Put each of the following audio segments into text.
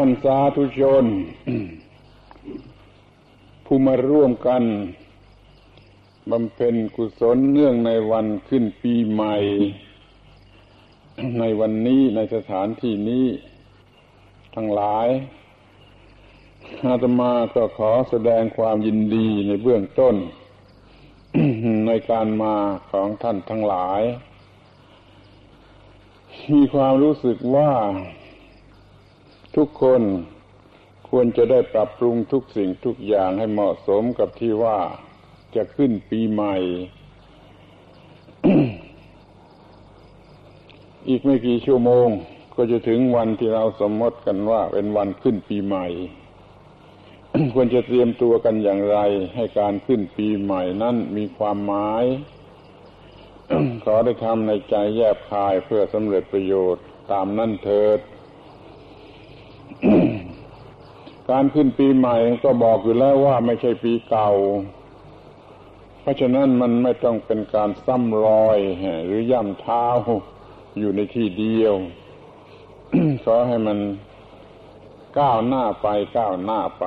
ท่านสาธุชน ผู้มาร่วมกันบำเพ็ญกุศลเนื่องในวันขึ้นปีใหม่ในวันนี้ในสถานที่นี้ทั้งหลายอาตมาก็ขอแสดงความยินดีในเบื้องต้น ในการมาของท่านทั้งหลายมีความรู้สึกว่าทุกคนควรจะได้ปรับปรุงทุกสิ่งทุกอย่างให้เหมาะสมกับที่ว่าจะขึ้นปีใหม่ อีกไม่กี่ชั่วโมงก็จะถึงวันที่เราสมมติกันว่าเป็นวันขึ้นปีใหม่ ควรจะเตรียมตัวกันอย่างไรให้การขึ้นปีใหม่นั้นมีความหมาย ขอได้ทำในใจแยบคายเพื่อสำเร็จประโยชน์ตามนั่นเถิด การขึ้นปีใหม่ก็บอกอยู่แล้วว่าไม่ใช่ปีเก่าเพราะฉะนั้นมันไม่ต้องเป็นการซ้ำรอยหรือย่ำเท้าอยู่ในที่เดียว ขอให้มันก้าวหน้าไปก้าวหน้าไป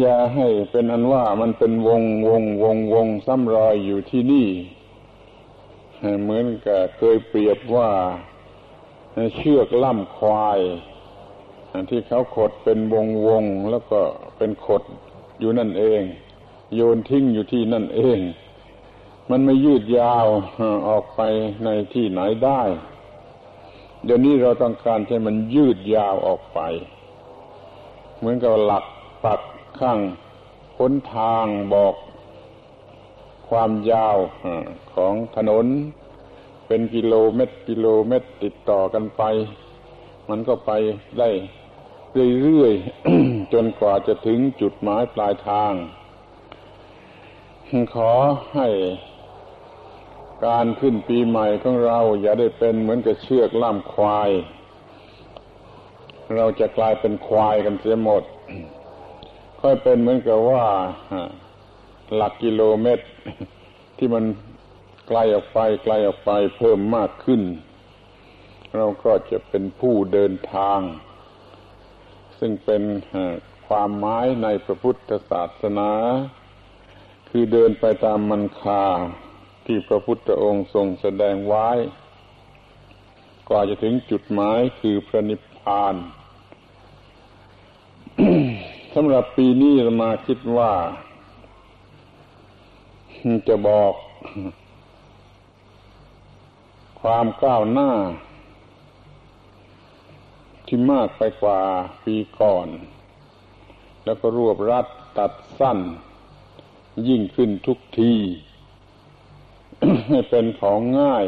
อย่าให้เป็นอันว่ามันเป็นวงซ้ำรอยอยู่ที่นี่เหมือนกับเคยเปรียบว่าเชือกล่ำควายที่เขาขดเป็นวงแล้วก็เป็นขดอยู่นั่นเองโยนทิ้งอยู่ที่นั่นเองมันไม่ยืดยาวออกไปในที่ไหนได้เดี๋ยวนี้เราต้องการให้มันยืดยาวออกไปเหมือนกับหลักปักข้างหนทางบอกความยาวของถนนเป็นกิโลเมตรติดต่อกันไปมันก็ไปได้เรื่อยๆ จนกว่าจะถึงจุดหมายปลายทางขอให้การขึ้นปีใหม่ของเราอย่าได้เป็นเหมือนกับเชือกล่ามควายเราจะกลายเป็นควายกันเสียหมดค่อยเป็นเหมือนกับว่าหลักกิโลเมตรที่มันไกลออกไปเพิ่มมากขึ้นเราก็จะเป็นผู้เดินทางซึ่งเป็นความหมายในพระพุทธศาสนาคือเดินไปตามมันคาที่พระพุทธองค์ทรงแสดงไว้กว่าจะถึงจุดหมายคือพระนิพพาน สำหรับปีนี้เรามาคิดว่าจะบอก ความก้าวหน้าที่มากไปกว่าปีก่อนแล้วก็รวบรัดตัดสั้นยิ่งขึ้นทุกที ให้เป็นของง่าย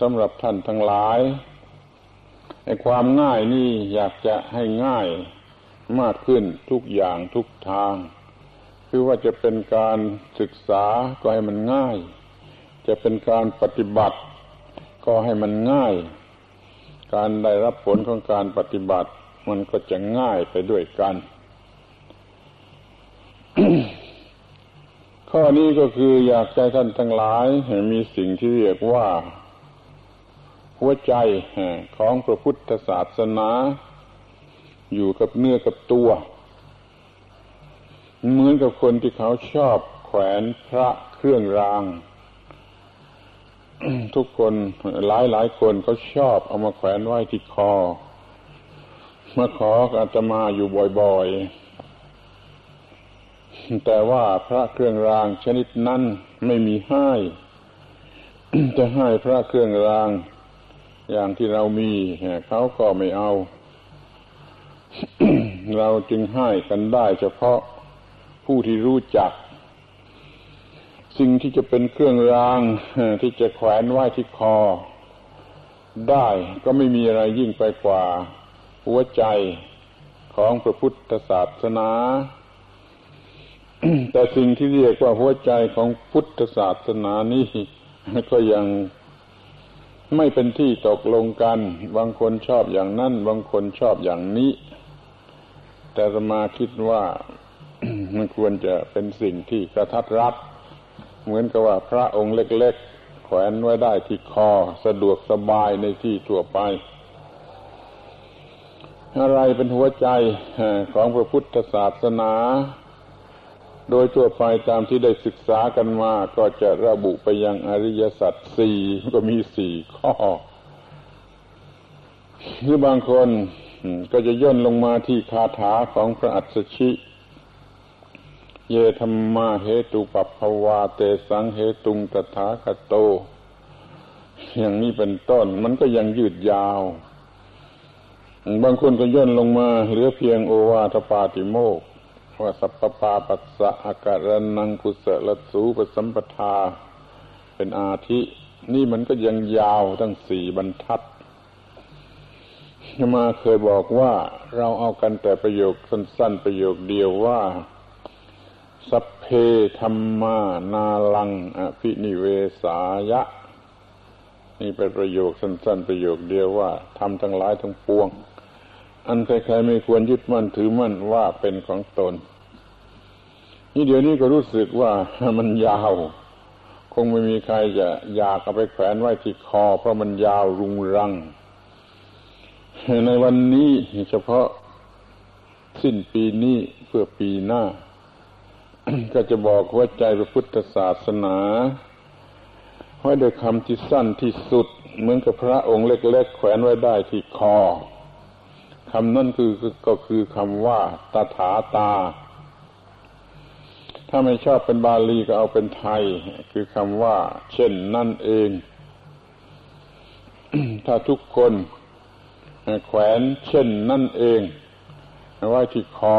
สำหรับท่านทั้งหลายไอ้ความง่ายนี่อยากจะให้ง่ายมากขึ้นทุกอย่างทุกทางคือว่าจะเป็นการศึกษาก็ให้มันง่ายจะเป็นการปฏิบัติก็ให้มันง่ายการได้รับผลของการปฏิบัติมันก็จะง่ายไปด้วยกันข้อนี้ก็คืออยากให้ท่านทั้งหลายมีสิ่งที่เรียกว่าหัวใจของพระพุทธศาสนาอยู่กับเนื้อกับตัวเหมือนกับคนที่เขาชอบแขวนพระเครื่องราง ทุกคนหลายคนเขาชอบเอามาแขวนไว้ที่คอมาขออาตมาอยู่บ่อยๆแต่ว่าพระเครื่องรางชนิดนั้นไม่มีให้ จะให้พระเครื่องรางอย่างที่เรามีเขาก็ไม่เอา เราจึงให้กันได้เฉพาะผู้ที่รู้จักสิ่งที่จะเป็นเครื่องรางที่จะแขวนไว้ที่คอได้ก็ไม่มีอะไรยิ่งไปกว่าหัวใจของพระพุทธศาสนาแต่สิ่งที่เรียกว่าหัวใจของพุทธศาสนานี้ก็ยังไม่เป็นที่ตกลงกันบางคนชอบอย่างนั้นบางคนชอบอย่างนี้แต่อาตมาคิดว่า มันควรจะเป็นสิ่งที่กระทัดรัดเหมือนกับว่าพระองค์เล็กๆแขวนไว้ได้ที่คอสะดวกสบายในที่ทั่วไป อะไรเป็นหัวใจของพระพุทธศาสนาโดยทั่วไปตามที่ได้ศึกษากันมาก็จะระบุไปยังอริยสัจสี่ก็มีสี่ข้อหรือบางคนก็จะย่นลงมาที่คาถาของพระอัสสชิเยธัมมาเหตุปัพพวาเตสังเหตุงตถาคโตอย่างนี้เป็นต้นมันก็ยังยืดยาวบางคนก็ย่นลงมาเหลือเพียงโอวาทปาติโมกข์ว่าสัพพปาปัสสะอาการนังกุศลสูปสัมปทาเป็นอาทินี่มันก็ยังยาวทั้งสี่บรรทัดมาเคยบอกว่าเราเอากันแต่ประโยคสั้นๆประโยคเดียวว่าสัพเพธัมมานาลังอภินิเวสายะนี่เป็นประโยคสั้นๆประโยคเดียวว่าธรรมทั้งหลายทั้งปวงอันใครๆไม่ควรยึดมั่นถือมั่นว่าเป็นของตนนี่เดี๋ยวนี้ก็รู้สึกว่ามันยาวคงไม่มีใครจะอยากเอาไปแขวนไว้ที่คอเพราะมันยาวรุงรังในวันนี้เฉพาะสิ้นปีนี้เพื่อปีหน้า ก็จะบอกว่าใจพระพุทธศาสนาให้ด้วยคำที่สั้นที่สุดเหมือนกับพระองค์เล็กๆแขวนไว้ได้ที่คอคำนั่นก็คือคำว่าตถาตาถ้าไม่ชอบเป็นบาลีก็เอาเป็นไทยคือคำว่าเช่นนั่นเอง ถ้าทุกคนแขวนเช่นนั่นเองไว้ที่คอ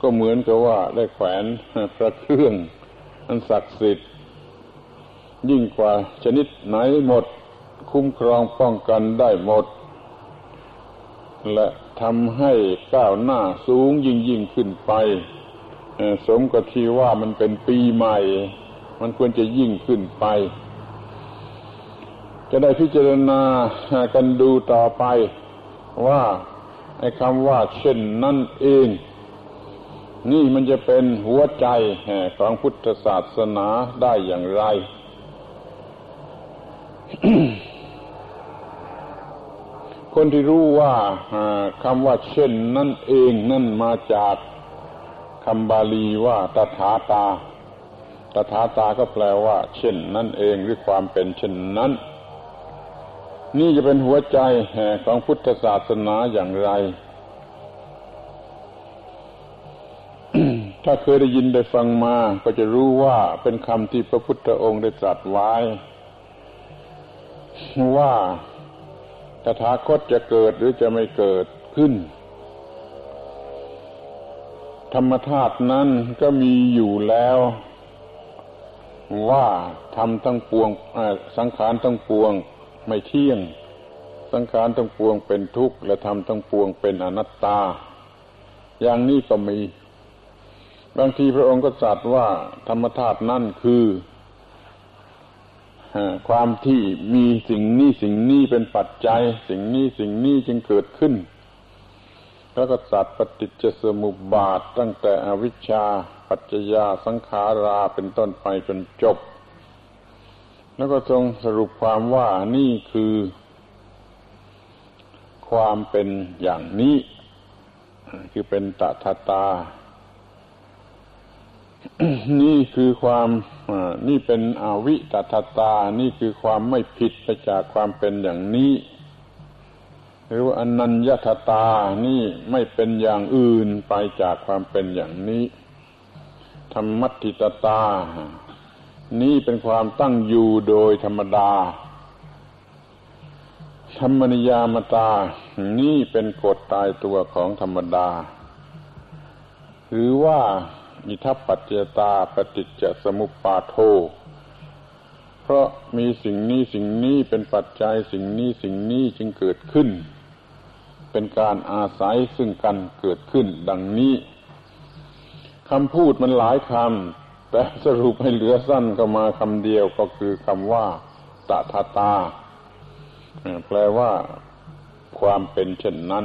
ก็เหมือนกับว่าได้แขวนพระเครื่องอันศักดิ์สิทธิ์ยิ่งกว่าชนิดไหนหมดคุ้มครองป้องกันได้หมดและทำให้ก้าวหน้าสูงยิ่งขึ้นไปสมกับที่ว่ามันเป็นปีใหม่มันควรจะยิ่งขึ้นไปจะได้พิจารณากันดูต่อไปว่าไอ้คำว่าเช่นนั่นเองนี่มันจะเป็นหัวใจของพุทธศาสนาได้อย่างไร คนที่รู้ว่าคำว่าเช่นนั่นเองนั่นมาจากคำบาลีว่าตถาตาตถาตาก็แปลว่าเช่นนั่นเองหรือความเป็นเช่นนั้นนี่จะเป็นหัวใจของพุทธศาสนาอย่างไร ถ้าเคยได้ยินได้ฟังมาก็จะรู้ว่าเป็นคำที่พระพุทธองค์ได้ตรัสไว้ว่าตถาคตจะเกิดหรือจะไม่เกิดขึ้นธรรมธาตุนั้นก็มีอยู่แล้วว่าธรรมทั้งปวงสังขารทั้งปวงไม่เที่ยงสังขารทั้งปวงเป็นทุกข์และธรรมทั้งปวงเป็นอนัตตาอย่างนี้ก็มีบางทีพระองค์ก็ตรัสว่าธรรมธาตุนั่นคือความที่มีสิ่งนี้สิ่งนี้เป็นปัจจัยสิ่งนี้สิ่งนี้จึงเกิดขึ้นแล้วก็ตรัสปฏิจจสมุปบาทตั้งแต่อวิชชาปัจจยาสังขาราเป็นต้นไปจนจบแล้วก็ทรงสรุปความว่านี่คือความเป็นอย่างนี้คือเป็นตถาตา นี่คือความนี่เป็นอวิตถาตานี่คือความไม่ผิดไปจากความเป็นอย่างนี้หรือว่าอนัญญตถาตานี่ไม่เป็นอย่างอื่นไปจากความเป็นอย่างนี้ธรรมัตถิตตานี่เป็นความตั้งอยู่โดยธรรมดาธรรมนิยามตานี่เป็นกฎตายตัวของธรรมดาหรือว่าอิทัปปัจจยตาปฏิจจสมุปบาโทเพราะมีสิ่งนี้สิ่งนี้เป็นปัจจัยสิ่งนี้สิ่งนี้จึงเกิดขึ้นเป็นการอาศัยซึ่งกันเกิดขึ้นดังนี้คำพูดมันหลายคำแต่สรุปให้เหลือสั้นก็มาคำเดียวก็คือคำว่าตถาตาแปลว่าความเป็นเช่นนั้น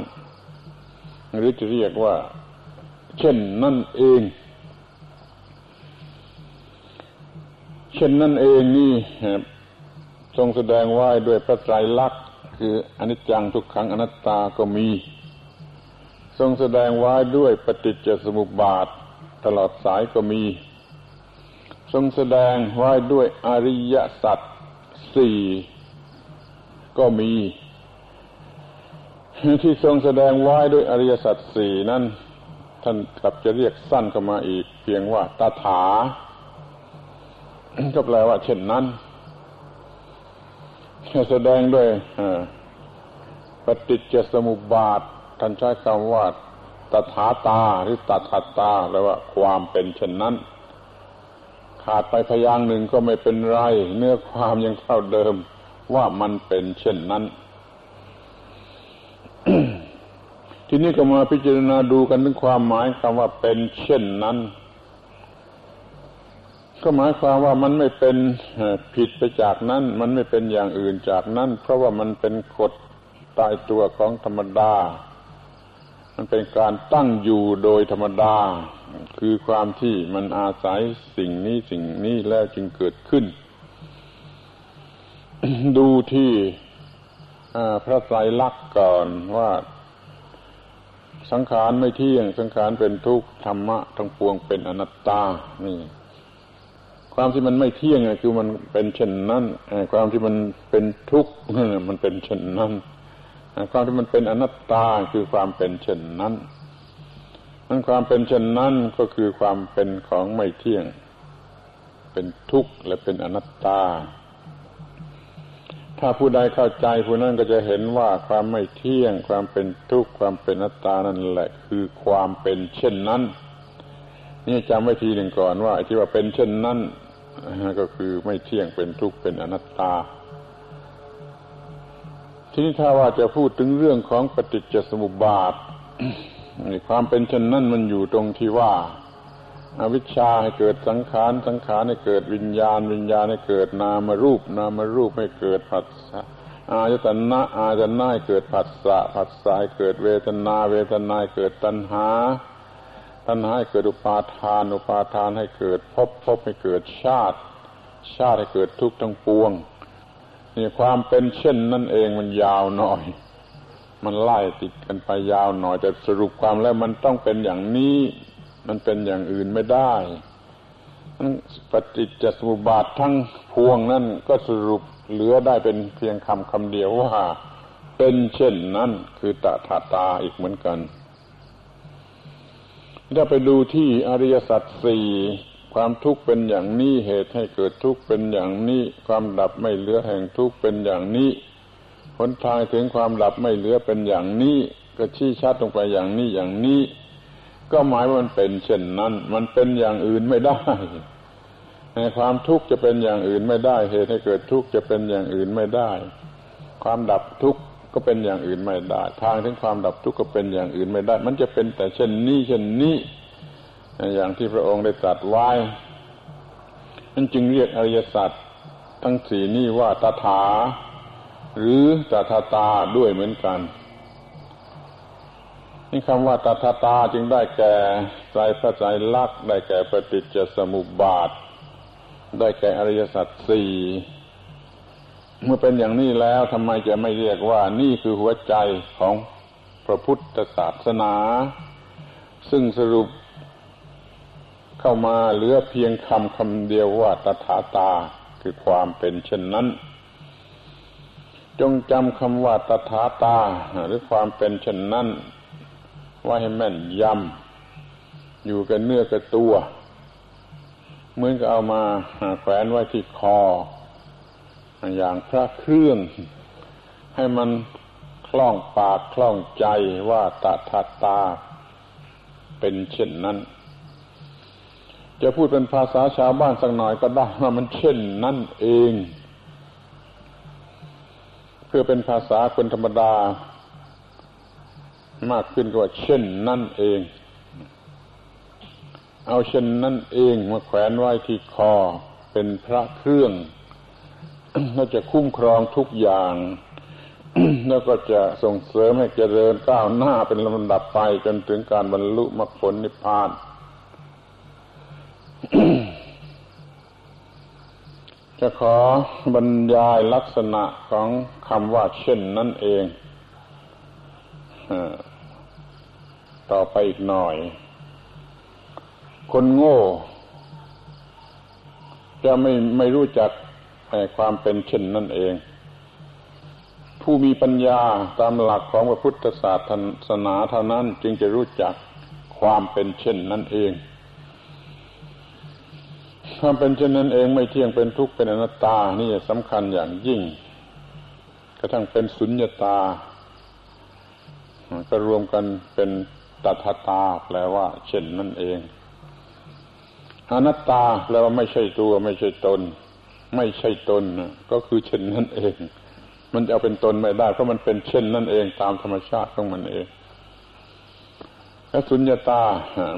หรือจะเรียกว่าเช่นนั่นเองเช่นนั่นเองนี่ทรงแสดงไว้ด้วยพระไตรลักษณ์คืออนิจจังทุกขังอนัตตาก็มี ทรงแสดงไว้ด้วยปฏิจจสมุปบาทตลอดสายก็มีทรงแสดงไว้ด้วยอริยสัจสี่ก็มีที่ทรงแสดงไว้ด้วยอริยสัจสี่นั้นท่านกลับจะเรียกสั้นเข้ามาอีกเพียงว่าตถาก็แปลว่าเช่นนั้นแสดงด้วยปฏิจจสมุปบาทท่านใช้คำว่าตถาตาหรือตถาตาแปลว่าความเป็นเช่นนั้นขาดไปพยางค์หนึ่งก็ไม่เป็นไรเนื้อความยังเท่าเดิมว่ามันเป็นเช่นนั้น ทีนี้ก็มาพิจารณาดูกันถึงความหมายคำว่าเป็นเช่นนั้นก็หมายความว่ามันไม่เป็นผิดไปจากนั้นมันไม่เป็นอย่างอื่นจากนั้นเพราะว่ามันเป็นกฎตายตัวของธรรมดามันเป็นการตั้งอยู่โดยธรรมดาคือความที่มันอาศัยสิ่งนี้สิ่งนี้แล้วจึงเกิดขึ้น ดูที่พระไตรลักษณ์ก่อนว่าสังขารไม่เที่ยงสังขารเป็นทุกข์ธรรมะทั้งปวงเป็นอนัตตานี่ความที่มันไม่เที่ยงคือมันเป็นเช่นนั้นความที่มันเป็นทุกข์มันเป็นเช่นนั้นความที่มันเป็นอนัตตาคือความเป็นเช่นนั้นนั้นความเป็นเช่นนั้นก็คือความเป็นของไม่เที่ยงเป็นทุกข์และเป็นอนัตตาถ้าผู้ใดเข้าใจผู้นั้นก็จะเห็นว่าความไม่เที่ยงความเป็นทุกข์ความเป็นอนัตตานั่นแหละคือความเป็นเช่นนั้นนี่จำไว้ทีหนึ่งก่อนว่าที่ว่าเป็นเช่นนั้นก็คือไม่เที่ยงเป็นทุกข์เป็นอนัตตาทีนี้ถ้าว่าจะพูดถึงเรื่องของปฏิจจสมุปบาท ความเป็นเช่นนั้นมันอยู่ตรงที่ว่าอวิชชาให้เกิดสังขารสังขารให้เกิดวิญญาณวิญญาณให้เกิดนามรูปนามรูปให้เกิดผัสสะอายตนะอายตนะให้เกิดผัสสะผัสสะให้เกิดเวทนาเวทนาให้เกิดตัณหาตัณหาให้เกิดอุปาทานอุปาทานให้เกิดภพภพให้เกิดชาติชาติให้เกิดทุกข์ทั้งปวงนี่ความเป็นเช่นนั่นเองมันยาวหน่อยมันไล่ติดกันไปยาวหน่อยแต่สรุปความแล้วมันต้องเป็นอย่างนี้มันเป็นอย่างอื่นไม่ได้ปฏิจจสมุปบาททั้งพวงนั่นก็สรุปเหลือได้เป็นเพียงคำเดียวว่าเป็นเช่นนั้นคือตถาตาอีกเหมือนกันถ้าไปดูที่อริยสัจสี่ความทุกข์เป็นอย่างนี้เหตุให้เกิดทุกข์เป็นอย่างนี้ความดับไม่เหลือแห่งทุกข์เป็นอย่างนี้หนทางถึงความดับไม่เหลือเป็นอย่างนี้ก็ชี้ชัดลงไปอย่างนี้อย่างนี้ก็หมายว่ามันเป็นเช่นนั้นมันเป็นอย่างอื่นไม่ได้ความทุกข์จะเป็นอย่างอื่นไม่ได้เหตุให้เกิดทุกข์จะเป็นอย่างอื่นไม่ได้ความดับทุกข์ก็เป็นอย่างอื่นไม่ได้ทางถึงความดับทุกข์ก็เป็นอย่างอื่นไม่ได้มันจะเป็นแต่เช่นนี้เช่นนี้อย่างที่พระองค์ได้ตรัสไว้นั่นจึงเรียกอริยสัจทั้งสี่นี้ว่าตถาหรือตถาตาด้วยเหมือนกันนี่คำว่าตถาตาจึงได้แก่ไตรพระไตรลักษณ์ได้แก่ปฏิจจสมุปบาทได้แก่อริยสัจสี่เมื่อเป็นอย่างนี้แล้วทำไมจะไม่เรียกว่านี่คือหัวใจของพระพุทธศาสนาซึ่งสรุปเข้ามาเหลือเพียงคำเดียวว่าตถาตาคือความเป็นเช่นนั้นจงจำคำว่าตถาตาหรือความเป็นเช่นนั้นไว้ให้แม่นยำอยู่กับเนื้อกับตัวเหมือนกับเอามาแขวนไว้ที่คออย่างพระเครื่องให้มันคล่องปากคล่องใจว่าตถาตาเป็นเช่นนั้นจะพูดเป็นภาษาชาวบ้านสักหน่อยก็ได้ว่ามันเช่นนั่นเองเพื่อเป็นภาษาคนธรรมดามากขึ้นก็ว่าเช่นนั่นเองเอาเช่นนั่นเองมาแขวนไว้ที่คอเป็นพระเครื่องก็จะคุ้มครองทุกอย่าง แล้วก็จะส่งเสริมให้เจริญก้าวหน้าเป็นลำดับไปจนถึงการบรรลุมรรคผลนิพพานจะขอบรรยายลักษณะของคำว่าเช่นนั่นเอง ต่อไปอีกหน่อยคนโง่จะไม่รู้จักความเป็นเช่นนั่นเองผู้มีปัญญาตามหลักของพระพุทธศาสนาเท่านั้นจึงจะรู้จักความเป็นเช่นนั่นเองความเป็นเช่นนั้นเองไม่เที่ยงเป็นทุกข์เป็นอนัตตานี่สำคัญอย่างยิ่งกระทั่งเป็นสุญญตาก็รวมกันเป็นตถาตาแปลว่าเช่นนั่นเองอนัตตาแปลว่าไม่ใช่ตัวไม่ใช่ตนไม่ใช่ตนก็คือเช่นนั่นเองมันจะเอาเป็นตนไม่ได้เพราะมันเป็นเช่นนั่นเองตามธรรมชาติของมันเองและสุญญตา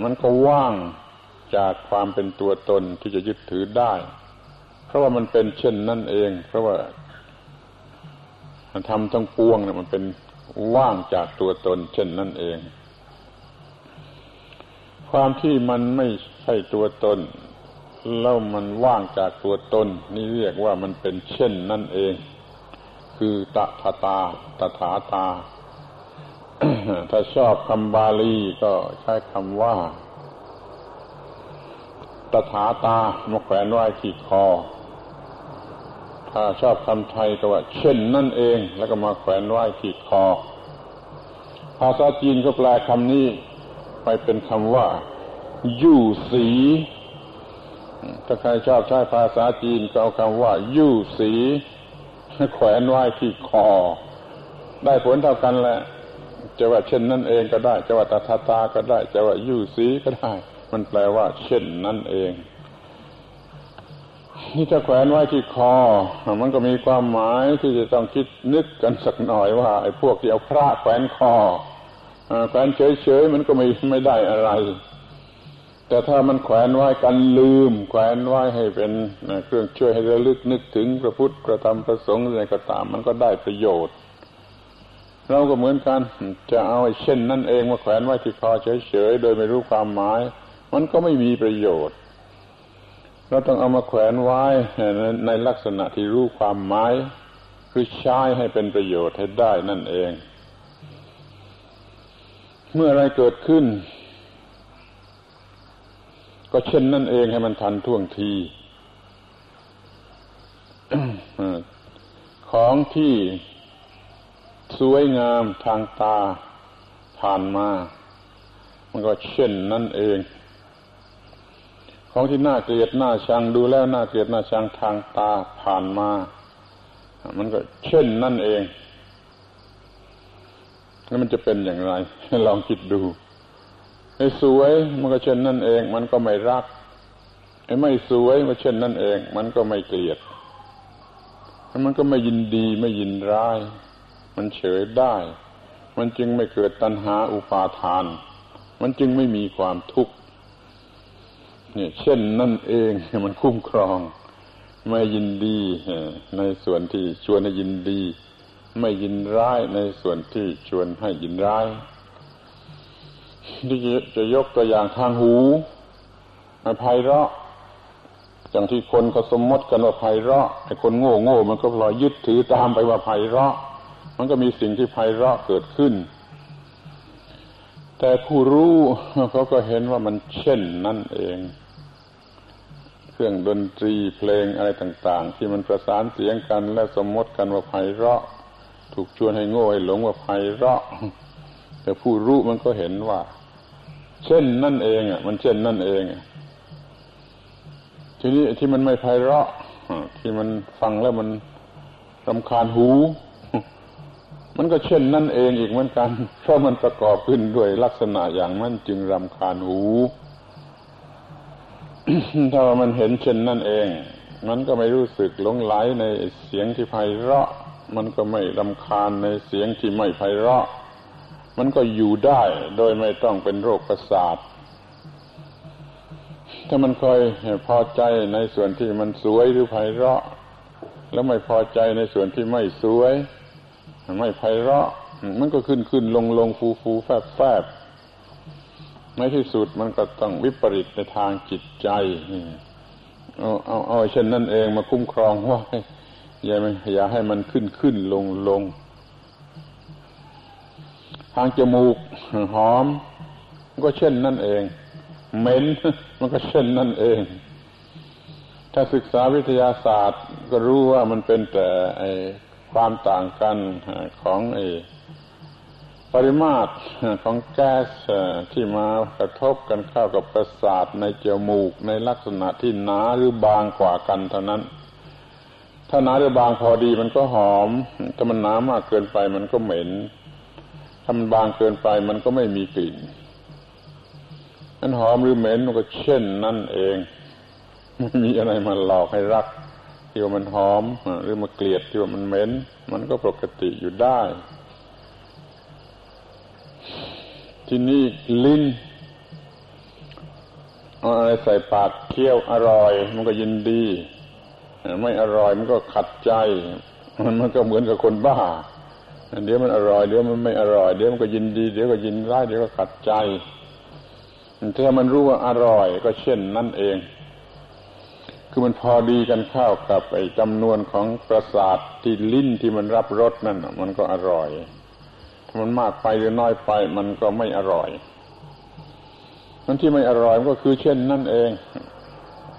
มันก็ว่างจากความเป็นตัวตนที่จะยึดถือได้เพราะว่ามันเป็นเช่นนั่นเองเพราะว่าธรรมทั้งปวงเนี่ยมันเป็นว่างจากตัวตนเช่นนั่นเองความที่มันไม่ใช่ตัวตนแล้วมันว่างจากตัวตนนี่เรียกว่ามันเป็นเช่นนั่นเองคือตถาตาตถาตา ถ้าชอบคำบาลีก็ใช้คำว่าตถาตามาแขวนไว้ที่คอถ้าชอบคำไทยก็ว่าเช่นนั่นเองแล้วก็มาแขวนไว้ที่คอภาษาจีนก็แปลคำนี้ไปเป็นคำว่ายู่สีถ้าใครชอบใช้ภาษาจีนก็เอาคำว่ายู่สีแขวนไว้ที่คอได้ผลเท่ากันแหละจะว่าเช่นนั่นเองก็ได้จะว่าตถาตาก็ได้จะว่ายู่สีก็ได้มันแปลว่าเช่นนั่นเองนี่ถ้าแขวนไว้ที่คอมันก็มีความหมายที่จะต้องคิดนึกกันสักหน่อยว่าไอ้พวกที่เอาพระแขวนคอแขวนเฉยๆมันก็ไม่ได้อะไรแต่ถ้ามันแขวนไว้กันลืมแขวนไว้ให้เป็นเครื่องช่วยให้ระลึกนึกถึงพระพุทธพระธรรมพระสงฆ์อะไรก็ตามมันก็ได้ประโยชน์เราก็เหมือนกันจะเอาไอ้เช่นนั่นเองมาแขวนไว้ที่คอเฉยๆโดยไม่รู้ความหมายมันก็ไม่มีประโยชน์เราต้องเอามาแขวนไว้ในลักษณะที่รู้ความหมายคือใช้ให้เป็นประโยชน์ให้ได้นั่นเองเมื่ออะไรเกิดขึ้นก็เช่นนั่นเองให้มันทันท่วงที ของที่สวยงามทางตาผ่านมามันก็เช่นนั่นเองของที่น่าเกลียดน่าชังดูแล้วน่าเกลียดน่าชังทางตาผ่านมามันก็เช่นนั่นเองแล้วมันจะเป็นอย่างไรลองคิดดูไอ้สวยมันก็เช่นนั่นเองมันก็ไม่รักไอ้ไม่สวยมันเช่นนั่นเองมันก็ไม่เกลียดมันก็ไม่ยินดีไม่ยินร้ายมันเฉยได้มันจึงไม่เกิดตัณหาอุปาทานมันจึงไม่มีความทุกข์เนี่ยเช่นนั่นเองมันคุ้มครองไม่ยินดีในส่วนที่ชวนให้ยินดีไม่ยินร้ายในส่วนที่ชวนให้ยินร้ายที่จะยกตัวอย่างทางหูไพเราะอย่างที่คนเขาสมมติกันว่าไพเราะไอ้คนโง่โง่มันก็พลอยยึดถือตามไปว่าไพเราะมันก็มีสิ่งที่ไพเราะเกิดขึ้นแต่ผู้รู้เขาก็เห็นว่ามันเช่นนั่นเองเครื่องดนตรีเพลงอะไรต่างๆที่มันประสานเสียงกันและสมมติกันว่าไพเราะถูกชวนให้โง่ให้หลงว่าไพเราะแต่ผู้รู้มันก็เห็นว่าเช่นนั่นเองอ่ะมันเช่นนั่นเองทีนี้ที่มันไม่ไพเราะที่มันฟังแล้วมันรำคาญหูมันก็เช่นนั่นเองอีกเหมือนกันเพราะมันประกอบขึ้นด้วยลักษณะอย่างนั้นจึงรำคาญหู ถ้ามันเห็นเช่นนั่นเองมันก็ไม่รู้สึกหลงไหลในเสียงที่ไพเราะมันก็ไม่รำคาญในเสียงที่ไม่ไพเราะมันก็อยู่ได้โดยไม่ต้องเป็นโรคประสาทถ้ามันคอยพอใจในส่วนที่มันสวยหรือไพเราะแล้วไม่พอใจในส่วนที่ไม่สวยไม่ไพเราะมันก็ขึ้นลงฟูแฟบในที่สุดมันก็ต้องวิปริตในทางจิตใจเอาเช่นนั่นเองมาคุ้มครองไว้อย่าให้มันขึ้นลงทางจมูกหอม ก็เช่นนั่นเองเหม็นมันก็เช่นนั่นเองถ้าศึกษาวิทยาศาสตร์ก็รู้ว่ามันเป็นแต่ความต่างกันของปริมาตรของแก๊สที่มากระทบกันเข้ากับประสาทในจมูกในลักษณะที่หนาหรือบางกว่ากันเท่านั้นถ้าหนาหรือบางพอดีมันก็หอมถ้ามันหนามากเกินไปมันก็เหม็นถ้ามันบางเกินไปมันก็ไม่มีกลิ่นอันหอมหรือเหม็นมันก็เช่นนั่นเองไม่มีอะไรมาหลอกให้รักที่ว่ามันหอมหรือมาเกลียดที่ว่ามันเหม็นมันก็ปกติอยู่ได้ที่นี่ลิ้นเอาอะไรใส่ปากเคี้ยวอร่อยมันก็ยินดีไม่อร่อยมันก็ขัดใจมันก็เหมือนกับคนบ้าเดี๋ยวมันอร่อยเดี๋ยวมันไม่อร่อยเดี๋ยวมันก็ยินดีเดี๋ยวก็ยินร้ายเดี๋ยวก็ขัดใจถ้ามันรู้ว่าอร่อยก็เช่นนั่นเองคือมันพอดีกันเข้ากับจำนวนของประสาทที่ลิ้นที่มันรับรสนั่นมันก็อร่อยถ้ามันมากไปหรือน้อยไปมันก็ไม่อร่อยนั่นที่ไม่อร่อยมันก็คือเช่นนั่นเอง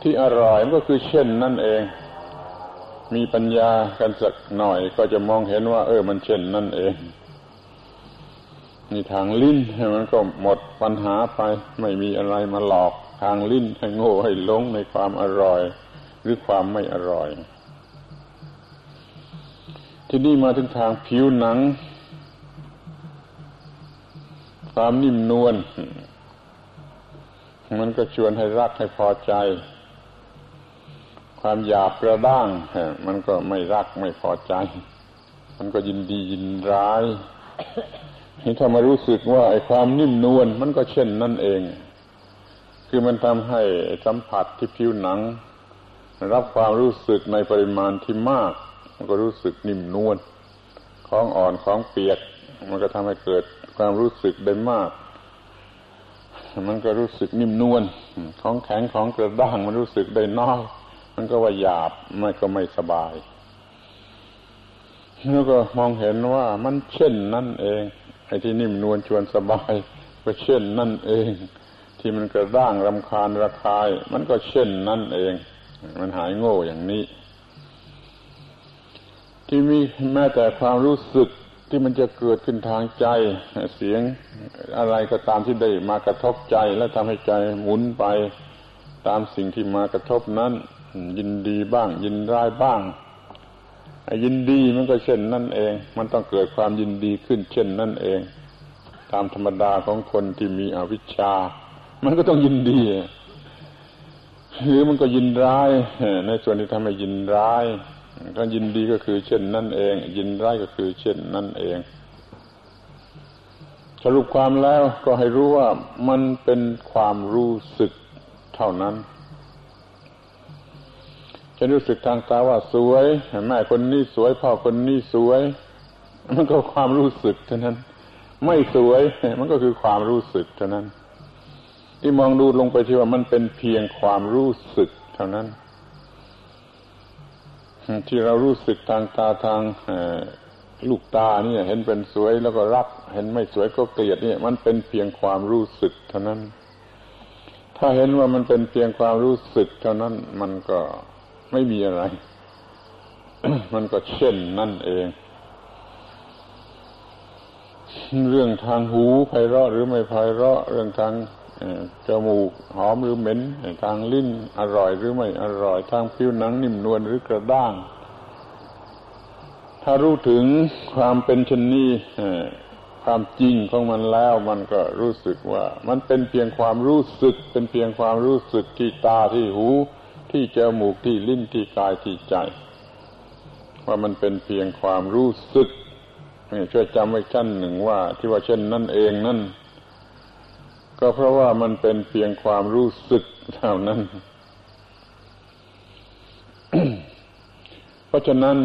ที่อร่อยมันก็คือเช่นนั่นเองมีปัญญากันสักหน่อยก็จะมองเห็นว่ามันเช่นนั่นเองนี่ทางลิ้นมันก็หมดปัญหาไปไม่มีอะไรมาหลอกทางลิ้นให้โง่ให้หลงในความอร่อยหรือความไม่อร่อยที่นี่มาถึงทางผิวหนังความนิ่มนวลมันก็ชวนให้รักให้พอใจความหยาบกระด้างมันก็ไม่รักไม่พอใจมันก็ยินดียินร้ายนี่ถ้ามารู้สึกว่าไอ้ความนิ่มนวลมันก็เช่นนั่นเองคือมันทำให้สัมผัสที่ผิวหนังรับความรู้สึกในปริมาณที่มากมันก็รู้สึกนิ่มนวลของอ่อนของเปียกมันก็ทำให้เกิดความรู้สึกได้มากมันก็รู้สึกนิ่มนวลของแข็งของกระด้างมันรู้สึกได้น้อยมันก็ว่าหยาบมันก็ไม่สบายแล้วก็มองเห็นว่ามันเช่นนั่นเองไอ้ที่นิ่มนวลชวนสบายก็เช่นนั่นเองที่มันกระด้างรำคาญระคายมันก็เช่นนั่นเองมันหายโง่อย่างนี้ที่มีแม้แต่ความรู้สึกที่มันจะเกิดขึ้นทางใจเสียงอะไรก็ตามที่ได้มากระทบใจและทำให้ใจหมุนไปตามสิ่งที่มากระทบนั้นยินดีบ้างยินร้ายบ้างยินดีมันก็เช่นนั่นเองมันต้องเกิดความยินดีขึ้นเช่นนั่นเองตามธรรมดาของคนที่มีอวิชชามันก็ต้องยินดีหรือมันก็ยินร้ายในส่วนที่ทำให้ยินร้ายก็ยินดีก็คือเช่นนั่นเองยินร้ายก็คือเช่นนั่นเองสรุปความแล้วก็ให้รู้ว่ามันเป็นความรู้สึกเท่านั้นฉันรู้สึกทางตาว่าสวยแม่คนนี้สวยพ่อคนนี้สวยมันก็ความรู้สึกเท่านั้นไม่สวยมันก็คือความรู้สึกเท่านั้นที่มองดูลงไปที่ว่ามันเป็นเพียงความรู้สึกเท่านั้นที่เรารู้สึกทางตาทางลูกตาเนี่ยเห็นเป็นสวยแล้วก็รักเห็นไม่สวยก็เกลียดเนี่ยมันเป็นเพียงความรู้สึกเท่านั้นถ้าเห็นว่ามันเป็นเพียงความรู้สึกเท่านั้นมันก็ไม่มีอะไร มันก็เช่นนั่นเองเรื่องทางหูไพเราะหรือไม่ไพเราะเรื่องทางจมูกหอมหรือเหม็นทางลิ้นอร่อยหรือไม่อร่อยทางผิวหนังนิ่มนวลหรือกระด้างถ้ารู้ถึงความเป็นเช่นนี้ความจริงของมันแล้วมันก็รู้สึกว่ามันเป็นเพียงความรู้สึกเป็นเพียงความรู้สึกที่ตาที่หูที่จมูกที่ลิ้นที่กายที่ใจว่ามันเป็นเพียงความรู้สึกช่วยจำไว้ชั้นหนึ่งว่าที่ว่าเช่นนั่นเองนั่นก็เพราะว่ามันเป็นเพียงความรู้สึกเท่านั้น เพราะฉะนั้น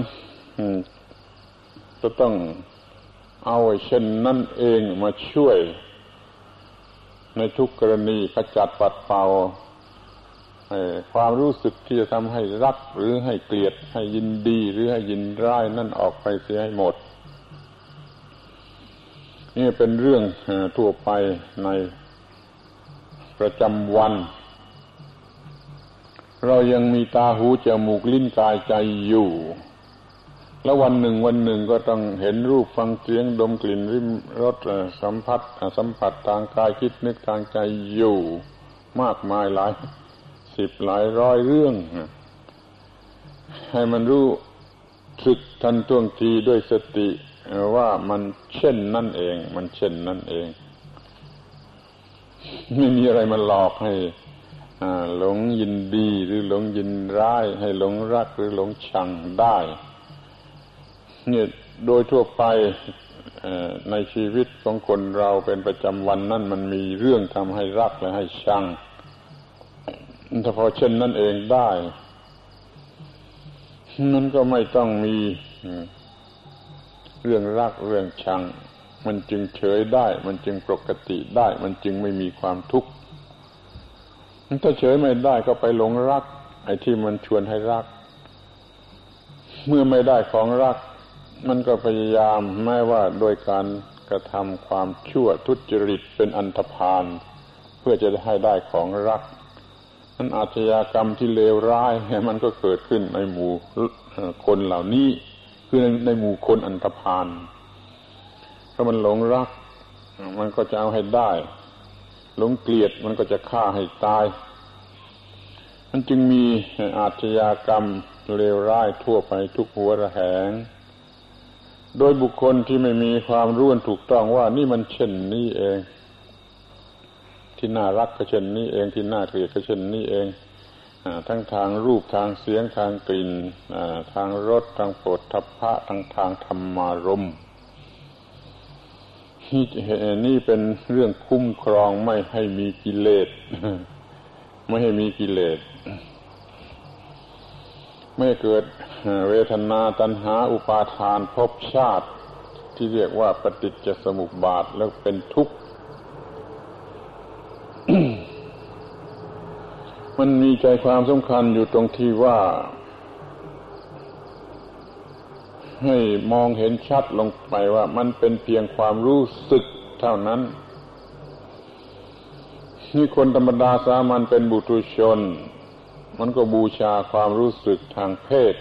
จะต้องเอาไอ้เช่นนั่นเองมาช่วยในทุกกรณีขจัดปัดเป่าความรู้สึกที่จะทำให้รักหรือให้เกลียดให้ยินดีหรือให้ยินร้ายนั่นออกไปเสียให้หมดนี่เป็นเรื่องทั่วไปใน ประจำวันเรายังมีตาหูจมูกลิ้นกายใจอยู่แล้ววันหนึ่งก็ต้องเห็นรูปฟังเสียงดมกลิ่นริมรสสัมผัสทางกายคิดนึกทางใจอยู่มากมายหลายสิบหลายร้อยเรื่องให้มันรู้สึกทันท่วงทีด้วยสติว่ามันเช่นนั่นเองไม่มีอะไรมาหลอกให้หลงยินดีหรือหลงยินร้ายให้หลงรักหรือหลงชังได้เนี่ยโดยทั่วไปในชีวิตของคนเราเป็นประจำวันนั่นมันมีเรื่องทำให้รักและให้ชังถ้าพอเช่นนั่นเองได้นั่นก็ไม่ต้องมีเรื่องรักเรื่องชังมันจึงเฉยได้มันจึงปกติได้มันจึงไม่มีความทุกข์ถ้าเฉยไม่ได้ก็ไปหลงรักไอ้ที่มันชวนให้รักเมื่อไม่ได้ของรักมันก็พยายามแม้ว่าโดยการกระทำความชั่วทุจริตเป็นอันธพาลเพื่อจะให้ได้ของรักนั้นอาชญากรรมที่เลวร้ายมันก็เกิดขึ้นในหมู่คนเหล่านี้คือในหมู่คนอันธพาลถ้ามันหลงรักมันก็จะเอาให้ได้หลงเกลียดมันก็จะฆ่าให้ตายมันจึงมีอาชญากรรมเลวร้ายทั่วไปทุกหัวระแหงโดยบุคคลที่ไม่มีความรู้ถูกต้องว่านี่มันเช่นนี้เองที่น่ารักก็เช่นนี้เองที่น่าเกลียดก็เช่นนี้เองทั้งทางรูปทางเสียงทางกลิ่นทางรสทางโผฏฐัพพะทางธรรมารมณ์นี่เป็นเรื่องคุ้มครองไม่ให้มีกิเลสไม่เกิดเวทนาตัณหาอุปาทานภพชาติที่เรียกว่าปฏิจจสมุปบาทแล้วเป็นทุกข์ มันมีใจความสำคัญอยู่ตรงที่ว่าให้มองเห็นชัดลงไปว่ามันเป็นเพียงความรู้สึกเท่านั้นนี่คนธรรมดาสามัญเป็นบุถุชนมันก็บูชาความรู้สึกทางเพศ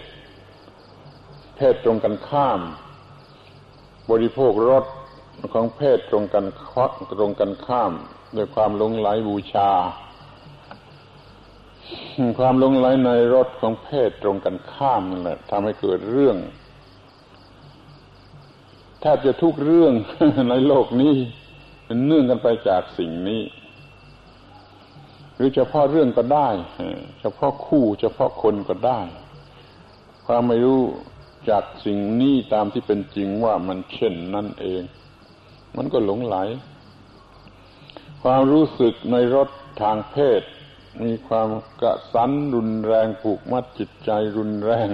ตรงกันข้ามบริโภครสของเพศตรงกันข้ามด้วยความหลงไหลบูชาความหลงไหลในรสของเพศตรงกันข้ามนั่นแหละทำให้เกิดเรื่องแทบจะทุกเรื่องในโลกนี้เนื่องกันไปจากสิ่งนี้หรือเฉพาะเรื่องก็ได้เฉพาะคู่เฉพาะคนก็ได้ความไม่รู้จากสิ่งนี้ตามที่เป็นจริงว่ามันเช่นนั่นเองมันก็หลงไหลความรู้สึกในรสทางเพศมีความกระสันรุนแรงผูกมัดจิตใจรุนแรง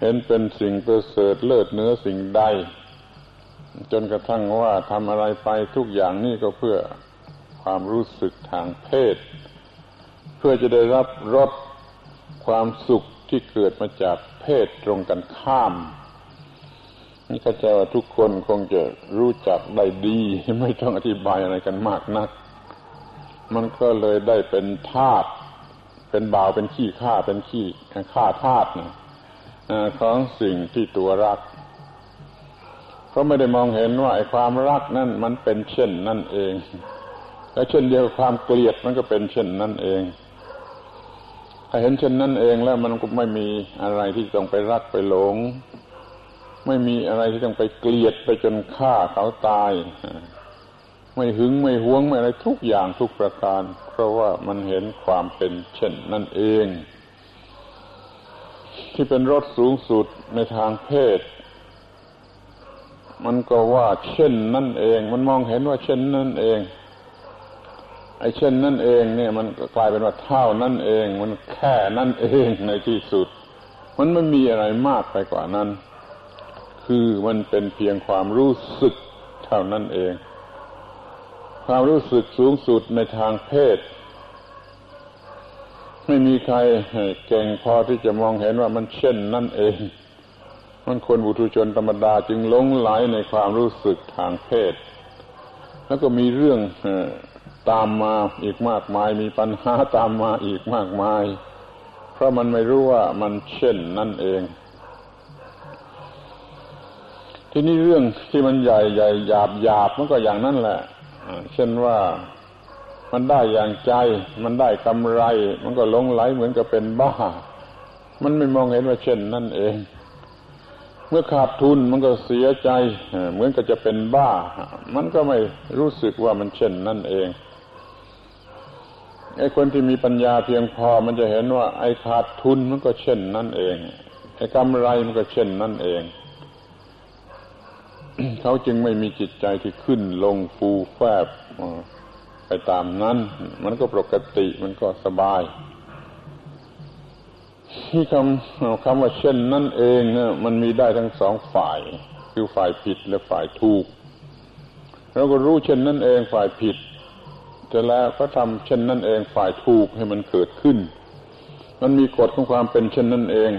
เห็นเป็นสิ่งประเสริฐเลิศเหนือสิ่งใดจนกระทั่งว่าทำอะไรไปทุกอย่างนี่ก็เพื่อความรู้สึกทางเพศเพื่อจะได้รับรสความสุขที่เกิดมาจากเพศตรงกันข้ามนี่เข้าใจว่าทุกคนคงจะรู้จักได้ดีไม่ต้องอธิบายอะไรกันมากนักมันก็เลยได้เป็นทาสเป็นบ่าวเป็นขี้ข้าเป็นขี้ข้าทาสนะของสิ่งที่ตัวรักเพราะไม่ได้มองเห็นว่าไอ้ความรักนั่นมันเป็นเช่นนั่นเองและเช่นเดียวกับความเกลียดมันก็เป็นเช่นนั่นเองถ้าเห็นเช่นนั่นเองแล้วมันก็ไม่มีอะไรที่ต้องไปรักไปหลงไม่มีอะไรที่ต้องไปเกลียดไปจนฆ่าเขาตายไม่หึงไม่หวงไม่อะไรทุกอย่างทุกประการเพราะว่ามันเห็นความเป็นเช่นนั่นเองที่เป็นรสสูงสุดในทางเพศมันก็ว่าเช่นนั่นเองมันมองเห็นว่าเช่นนั่นเองไอ้เช่นนั่นเองเนี่ยมันกลายเป็นว่าเท่านั่นเองมันแค่นั่นเองในที่สุดมันไม่มีอะไรมากไปกว่านั้นคือมันเป็นเพียงความรู้สึกเท่านั้นเองความรู้สึกสูงสุดในทางเพศไม่มีใครเก่งพอที่จะมองเห็นว่ามันเช่นนั่นเองมันคนบุถุชนธรรมดาจึงหลงไหลในความรู้สึกทางเพศแล้วก็มีเรื่อง ตามมาอีกมากมายมีปัญหาตามมาอีกมากมายเพราะมันไม่รู้ว่ามันเช่นนั่นเองทีนี้เรื่องที่มันใหญ่ใหญ่หยาบหยาบมันก็อย่างนั้นแหละเช่นว่ามันได้อย่างใจมันได้กำไรมันก็หลงไหลเหมือนกับเป็นบ้ามันไม่มองเห็นว่าเช่นนั่นเองเมื่อขาดทุนมันก็เสียใจเหมือนกับจะเป็นบ้ามันก็ไม่รู้สึกว่ามันเช่นนั่นเองไอ้คนที่มีปัญญาเพียงพอมันจะเห็นว่าไอ้ขาดทุนมันก็เช่นนั่นเองไอ้กำไรมันก็เช่นนั่นเอง เขาจึงไม่มีจิตใจที่ขึ้นลงฟูแฟบไปตามนั้นมันก็ปกติมันก็สบายที่คำว่าเช่นนั่นเองเนี่ยมันมีได้ทั้งสองฝ่ายคือฝ่ายผิดและฝ่ายถูกเราก็รู้เช่นนั่นเองฝ่ายผิดแต่แล้วก็ทำเช่นนั่นเองฝ่ายถูกให้มันเกิดขึ้นมันมีกฎของความเป็นเช่นนั่นเอง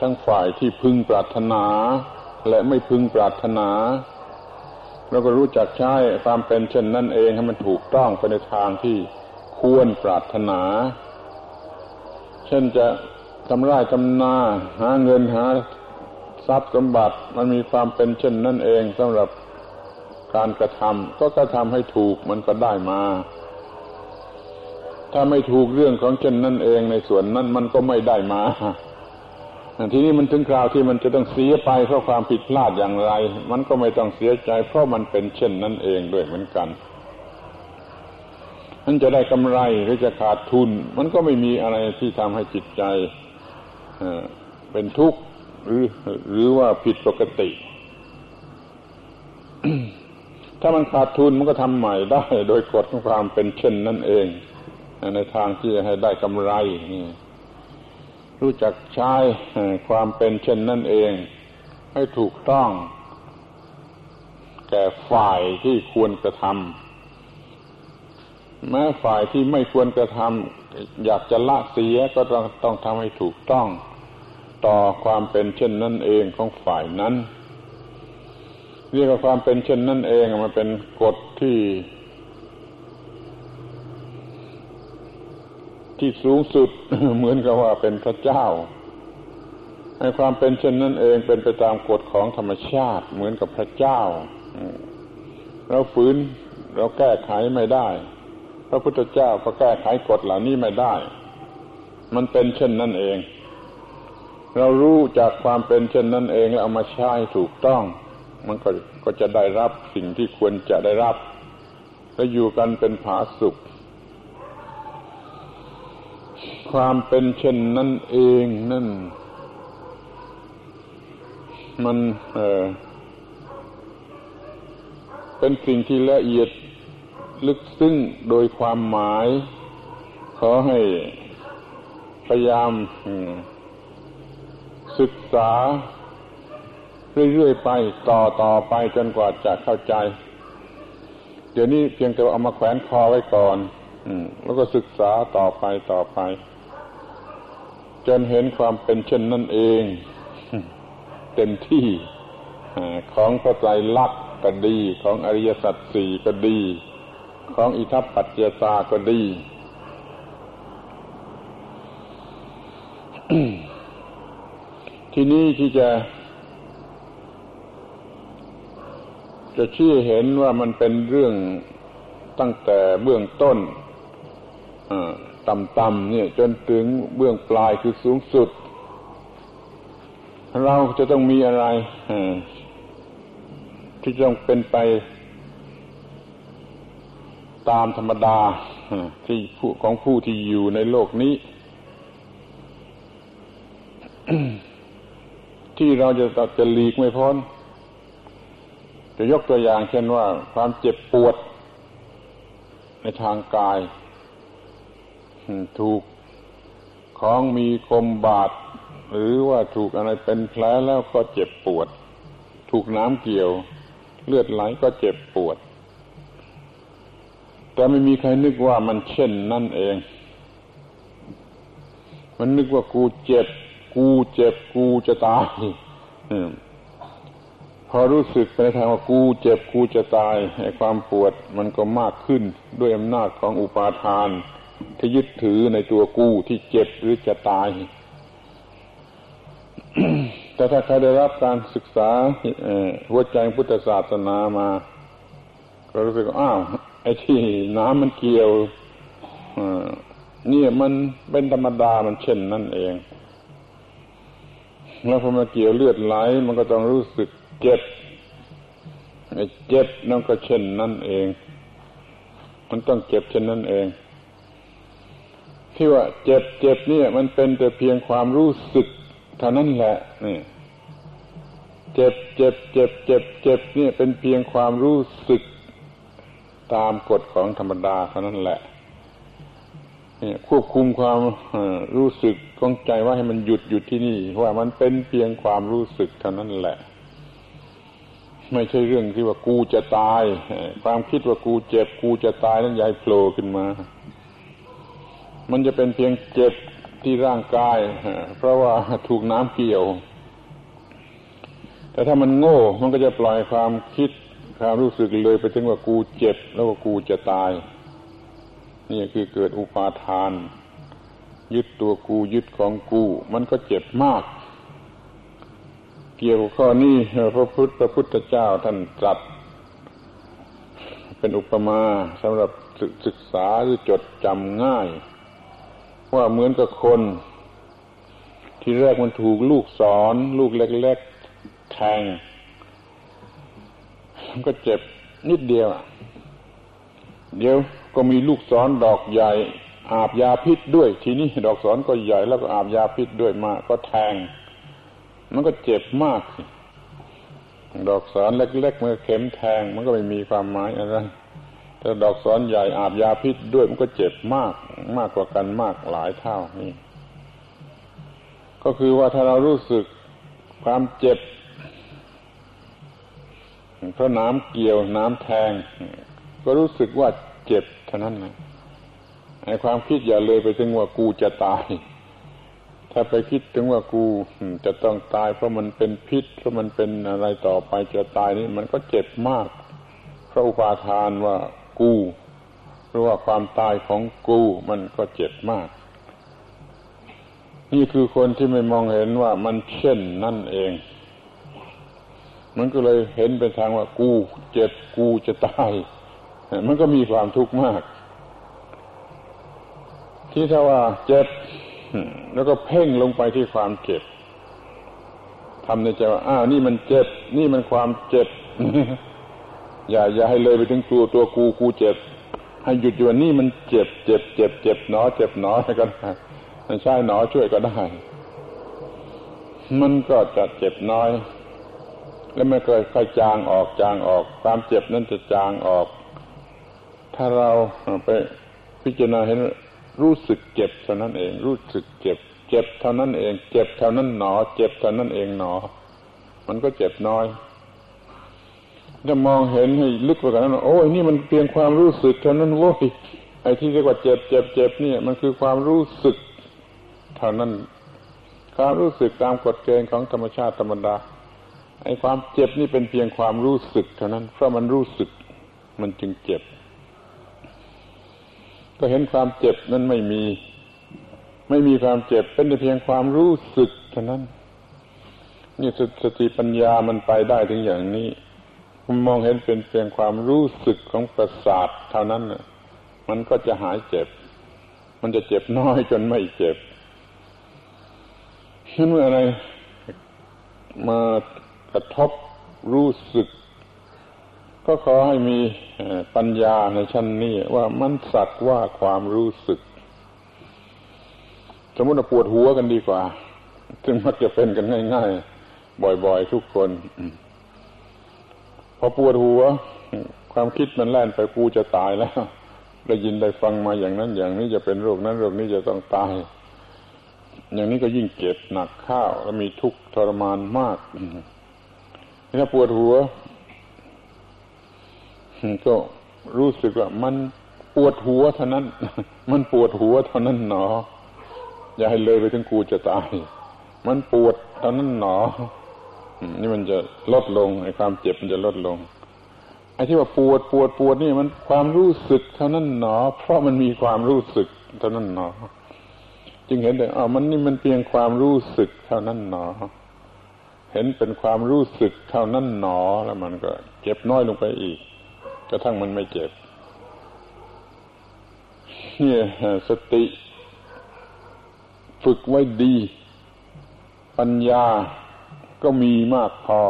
ทั้งฝ่ายที่พึงปรารถนาและไม่พึงปรารถนาเราก็รู้จักใช้ความเป็นเช่นนั่นเองให้มันถูกต้องไปในทางที่ควรปรารถนาเช่นจะทำไร่ทำนาหาเงินหาทรัพย์สมบัติมันมีความเป็นเช่นนั่นเองสำหรับการกระทำก็กระทำให้ถูกมันก็ได้มาถ้าไม่ถูกเรื่องของเช่นนั่นเองในส่วนนั้นมันก็ไม่ได้มาทีนี้มันถึงคราวที่มันจะต้องเสียไปเพราะความผิดพลาดอย่างไรมันก็ไม่ต้องเสียใจเพราะมันเป็นเช่นนั่นเองด้วยเหมือนกันมันจะได้กำไรหรือจะขาดทุนมันก็ไม่มีอะไรที่ทำให้จิตใจเป็นทุกข์หรือว่าผิดปกติ ถ้ามันขาดทุนมันก็ทำใหม่ได้โดยกฎของความเป็นเช่นนั่นเองในทางที่ให้ได้กำไรรู้จักใช้ความเป็นเช่นนั่นเองให้ถูกต้องแก่ฝ่ายที่ควรกระทำแม้ฝ่ายที่ไม่ควรกระทำอยากจะละเสียก็ต้องทำให้ถูกต้องต่อความเป็นเช่นนั่นเองของฝ่ายนั้นเรียกว่าความเป็นเช่นนั่นเองมันเป็นกฎที่สูงสุด เหมือนกับว่าเป็นพระเจ้าให้ความเป็นเช่นนั่นเองเป็นไปตามกฎของธรรมชาติเหมือนกับพระเจ้าเราฝืนเราแก้ไขไม่ได้พระพุทธเจ้าก็แก้ไขกฎเหล่านี้ไม่ได้มันเป็นเช่นนั่นเองเรารู้จากความเป็นเช่นนั่นเองแล้วเอามาใช้ถูกต้องมันก็จะได้รับสิ่งที่ควรจะได้รับและอยู่กันเป็นผาสุกความเป็นเช่นนั่นเองนั่นมันเป็นสิ่งที่ละเอียดลึกซึ้งโดยความหมายขอให้พยายามศึกษาเรื่อยๆไปต่อไปจนกว่าจะเข้าใจเดี๋ยวนี้เพียงแต่เอามาแขวนคอไว้ก่อนแล้วก็ศึกษาต่อไปจนเห็นความเป็นเช่นนั่นเองเต็มที่ของพระไตรลักษณ์ก็ดีของอริยสัจสี่ก็ดีของอิทัปปัจจยตาก็ดี ที่นี้ที่จะชี้เห็นว่ามันเป็นเรื่องตั้งแต่เบื้องต้นต่ำๆเนี่ยจนถึงเบื้องปลายคือสูงสุดเราจะต้องมีอะไรที่ต้องเป็นไปตามธรรมดาที่ของผู้ที่อยู่ในโลกนี้ ที่เราจะหลีกไม่พ้นจะยกตัวอย่างเช่นว่าความเจ็บปวดในทางกายถูกของมีคมบาดหรือว่าถูกอะไรเป็นแผลแล้วก็เจ็บปวดถูกน้ำเกี่ยวเลือดไหลก็เจ็บปวดแต่ไม่มีใครนึกว่ามันเช่นนั่นเองมันนึกว่ากูเจ็บกูจะตายพอ อรู้สึกไปในทางว่ากูเจ็บกูจะตายไอ้ความปวดมันก็มากขึ้นด้วยอำนาจของอุปาทานที่ยึดถือในตัวกูที่เจ็บหรือจะตาย แต่ถ้าใครได้รับการศึกษาหัวใจพุทธศาสนามาก็รู้สึกอ้าวไอ้ที่น้ำมันเกี่ยวนี่มันเป็นธรรมดามันเช่นนั่นเองแล้วพอมาเกี่ยวเลือดไหลมันก็ต้องรู้สึกเจ็บไอ้เจ็บนั่นก็เช่นนั่นเองมันต้องเจ็บเช่นนั่นเองที่ว่าเจ็บเจ็บนี่มันเป็นแต่เพียงความรู้สึกเท่านั้นแหละนี่เจ็บเจ็บเจ็บเจ็บเจ็บนี่เป็นเพียงความรู้สึกตามกฎของธรรมดาเท่านั้นแหละควบคุมความรู้สึกของใจว่าให้มันหยุดอยู่ที่นี่ว่ามันเป็นเพียงความรู้สึกเท่านั้นแหละไม่ใช่เรื่องที่ว่ากูจะตายความคิดว่ากูเจ็บกูจะตายนั้นใหญ่โผล่ขึ้นมามันจะเป็นเพียงเจ็บที่ร่างกายเพราะว่าถูกน้ำเกี่ยวแต่ถ้ามันโง่มันก็จะปล่อยความคิดความรู้สึกเลยไปถึงว่ากูเจ็บแล้วว่ากูจะตายนี่คือเกิดอุปาทานยึดตัวกูยึดของกูมันก็เจ็บมากเกี่ยวข้อนี้พระพุทธเจ้าท่านตรัสเป็นอุปมาสำหรับศึกษาหรือจดจำง่ายว่าเหมือนกับคนที่แรกมันถูกลูกศรลูกเล็กๆแทงมันก็เจ็บนิดเดียวเดี๋ยวก็มีลูกศรดอกใหญ่อาบยาพิษด้วยทีนี้ดอกศรก็ใหญ่แล้วก็อาบยาพิษด้วยมาก็แทงมันก็เจ็บมากดอกศรเล็กๆมันก็เข็มแทงมันก็ไม่มีความหมายอะไรแต่ดอกศรใหญ่อาบยาพิษด้วยมันก็เจ็บมากมากกว่ากันมากหลายเท่านี่ก็คือว่าถ้าเรารู้สึกความเจ็บเพราะน้ำเกี่ยวน้ำแทงก็รู้สึกว่าเจ็บเท่านั้นนะไอ้ความคิดอย่าเลยไปถึงว่ากูจะตายถ้าไปคิดถึงว่ากูจะต้องตายเพราะมันเป็นพิษเพราะมันเป็นอะไรต่อไปจะตายนี่มันก็เจ็บมากเพราะอุปาทานว่ากูหรือว่าความตายของกูมันก็เจ็บมากนี่คือคนที่ไม่มองเห็นว่ามันเช่นนั่นเองมันก็เลยเห็นเป็นทางว่ากูเจ็บกูจะตายมันก็มีความทุกข์มากที่ถ้าว่าเจ็บแล้วก็เพ่งลงไปที่ความเจ็บทำในใจว่าอ้าวนี่มันเจ็บนี่มันความเจ็บ อย่าให้เลยไปถึงตัวกูเจ็บให้หยุดอยู่ว่านี่มันเจ็บเจ็บเจ็บเจ็บหนอเจ็บหนอก็ได้ใช่หนอช่วยก็ได้มันก็จะเจ็บน้อยแล้วมันก็ค่อยจางออกจางออกความเจ็บนั้นจะจางออกถ้าเราไปพิจารณาเห็นรู้สึกเจ็บเท่านั้นเองรู้สึกเจ็บเจ็บเท่านั้นเองเจ็บเท่านั้นหนอเจ็บเท่านั้นเองหนอมันก็เจ็บน้อยจะมองเห็นให้ลึกกว่านั้นโอ้ยนี่มันเพียงความรู้สึกเท่านั้นโว้ยไอ้ที่เรียกว่าเจ็บเจ็บเจ็บเนี่ยมันคือความรู้สึกเท่านั้นความรู้สึกตามกฎเกณฑ์ของธรรมชาติธรรมดาไอ้ความเจ็บนี่เป็นเพียงความรู้สึกเท่านั้นเพราะมันรู้สึกมันจึงเจ็บก็เห็นความเจ็บนั้นไม่มีความเจ็บเป็นแต่เพียงความรู้สึกเท่านั้นนี่สติปัญญามันไปได้ถึงอย่างนี้มันมองเห็นเป็นเพียงความรู้สึกของประสาทเท่านั้นมันก็จะหายเจ็บมันจะเจ็บน้อยจนไม่เจ็บเมื่ออะไรมากระทบรู้สึกก็ขอให้มีปัญญาในชั้นนี้ว่ามันสักว่าความรู้สึกสมมติเราปวดหัวกันดีกว่าซึ่งมักจะเป็นกันง่ายๆบ่อยๆทุกคนพอปวดหัวความคิดมันแล่นไปกูจะตายแล้วได้ยินได้ฟังมาอย่างนั้นอย่างนี้จะเป็นโรคนั้นโรคนี้จะต้องตายอย่างนี้ก็ยิ่งเจ็บหนักข้าวและมีทุกข์ทรมานมากถ้าปวดหัวก็รู้สึกว่ามันปวดหัวเท่านั้นมันปวดหัวเท่านั้นหนออย่าให้เลยไปถึงกูจะตายมันปวดเท่านั้นหนอ นี่มันจะลดลงไอ้ความเจ็บมันจะลดลงไอ้ที่ว่าปวดนี่มันความรู้สึกเท่านั้นหนอเพราะมันมีความรู้สึกเท่านั้นหนอจึงเห็นได้อ๋อมันนี่มันเพียงความรู้สึกเท่านั้นหนอเห็นเป็นความรู้สึกเท่านั้นหนอแล้วมันก็เจ็บน้อยลงไปอีกกระทั่งมันไม่เจ็บเนี่ยสติฝึกไว้ดีปัญญาก็มีมากพอ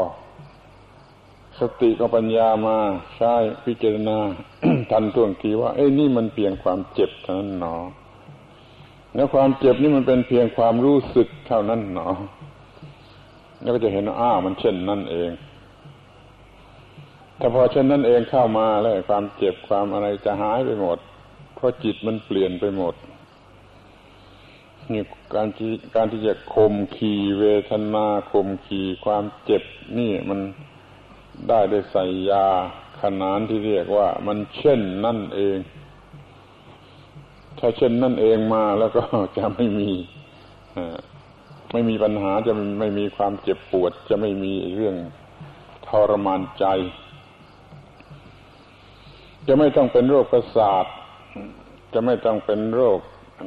สติกับปัญญามาใช้พิจารณา ทันท่วงทีว่าเอ้ยนี่มันเพียงความเจ็บเท่านั้นหนอแล้วความเจ็บนี่มันเป็นเพียงความรู้สึกเท่านั้นหนอแล้วก็จะเห็นอ้าวมันเช่นนั่นเองแต่พอเช่นนั่นเองเข้ามาแล้วความเจ็บความอะไรจะหายไปหมดเพราะจิตมันเปลี่ยนไปหมดนี่การที่จะข่มขีเวทนาข่มขีความเจ็บนี่มันได้ด้วยใส่ยาขนานที่เรียกว่ามันเช่นนั่นเองถ้าเช่นนั่นเองมาแล้วก็จะไม่มีปัญหาจะไม่มีความเจ็บปวดจะไม่มีเรื่องทรมานใจจะไม่ต้องเป็นโรคประสาทจะไม่ต้องเป็นโรค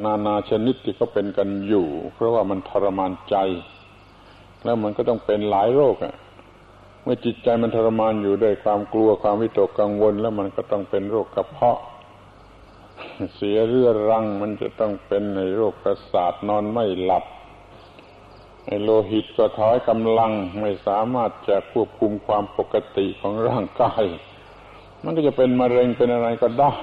นานาชนิดที่เขาเป็นกันอยู่เพราะว่ามันทรมานใจแล้วมันก็ต้องเป็นหลายโรคอ่ะเมื่อจิตใจมันทรมานอยู่ด้วยความกลัวความวิตกกังวลแล้วมันก็ต้องเป็นโรคกระเพาะเสียเรื้อรังมันจะต้องเป็นในโรคประสาทนอนไม่หลับไอ้โลหิตก็ถอยกำลังไม่สามารถจะควบคุมความปกติของร่างกายมันก็จะเป็นมะเร็งเป็นอะไรก็ได้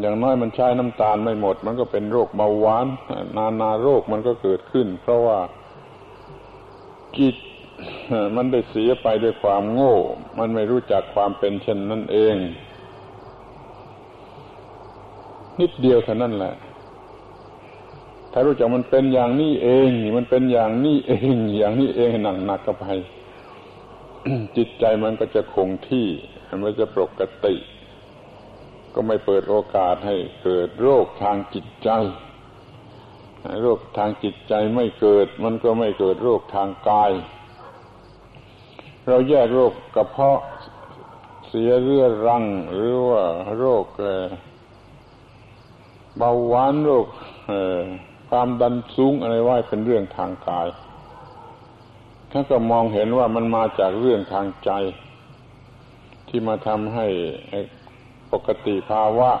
อย่างน้อยมันใช้น้ำตาลไม่หมดมันก็เป็นโรคเบาหวานนานาโรคมันก็เกิดขึ้นเพราะว่าจิตมันได้เสียไปด้วยความโง่มันไม่รู้จักความเป็นเช่นนั่นเองนิดเดียวเท่านั้นแหละถ้ารู้จักมันเป็นอย่างนี้เองมันเป็นอย่างนี้เองอย่างนี้เองหนักเข้าไป จิตใจมันก็จะคงที่มันจะปกติก็ไม่เปิดโอกาสให้เกิดโรคทางจิตใจโรคทางจิตใจไม่เกิดมันก็ไม่เกิดโรคทางกายเราแยกโรคกระเพาะเสียเรื้อรังหรือว่าโรคเบาหวานโรคความดันสูงอะไรว่าเป็นเรื่องทางกายท่านก็มองเห็นว่ามันมาจากเรื่องทางใจที่มาทำให้ปกติภาวะ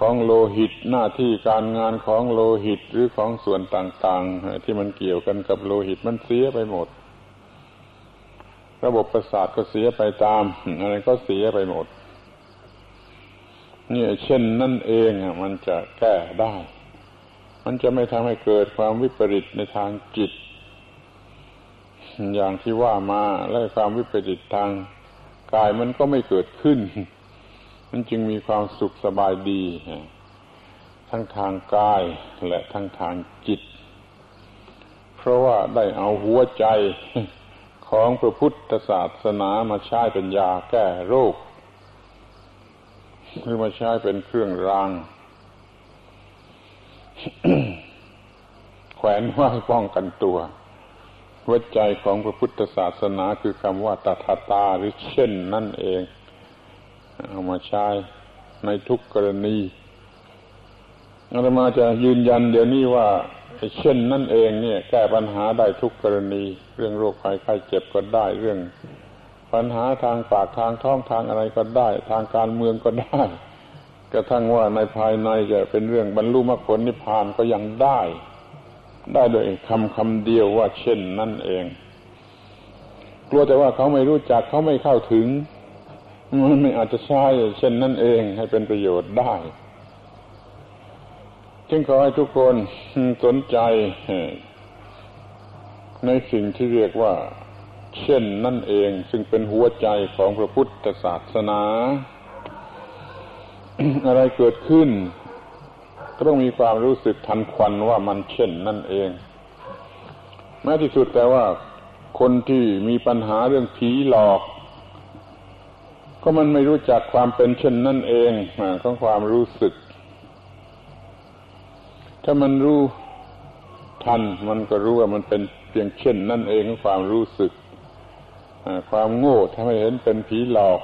ของโลหิตหน้าที่การงานของโลหิตหรือของส่วนต่างๆที่มันเกี่ยวกันกับโลหิตมันเสียไปหมดระบบประสาทก็เสียไปตามอะไรก็เสียไปหมดเนี่ยเช่นนั่นเองมันจะแก้ได้มันจะไม่ทำให้เกิดความวิปริตในทางจิตอย่างที่ว่ามาและความวิปริตทางกายมันก็ไม่เกิดขึ้นมันจึงมีความสุขสบายดีทั้งทางกายและทั้งทางจิตเพราะว่าได้เอาหัวใจของพระพุทธศาสนามาใช้เป็นยาแก้โรคหรือมาใช้เป็นเครื่องราง แขวนไว้ป้องกันตัวหัวใจของพระพุทธศาสนาคือคำว่าตถาตาหรือเช่นนั่นเองเอามาใช้ในทุกกรณีอาตมาจะยืนยันเดี๋ยวนี้ว่าเช่นนั่นเองเนี่ยแก้ปัญหาได้ทุกกรณีเรื่องโรคภัยไข้เจ็บก็ได้เรื่องปัญหาทางปากทางท้องทางอะไรก็ได้ทางการเมืองก็ได้กระทั่งว่าในภายในจะเป็นเรื่องบรรลุมรรคผลนิพพานก็ยังได้โดยคำเดียวว่าเช่นนั่นเองกลัวแต่ว่าเขาไม่รู้จักเขาไม่เข้าถึงมันไม่อาจจะใช้เช่นนั่นเองให้เป็นประโยชน์ได้จึงขอให้ทุกคนสนใจในสิ่งที่เรียกว่าเช่นนั่นเองซึ่งเป็นหัวใจของพระพุทธศาสนา อะไรเกิดขึ้นก็ต้องมีความรู้สึกทันควันว่ามันเช่นนั่นเองแม้ที่สุดแต่ว่าคนที่มีปัญหาเรื่องผีหลอกก็มันไม่รู้จักความเป็นเช่นนั่นเองของความรู้สึกถ้ามันรู้ทันมันก็รู้ว่ามันเป็น พียงเช่นนั่นเองความรู้สึกความโง่ทำให้เห็นเป็นผีหลอก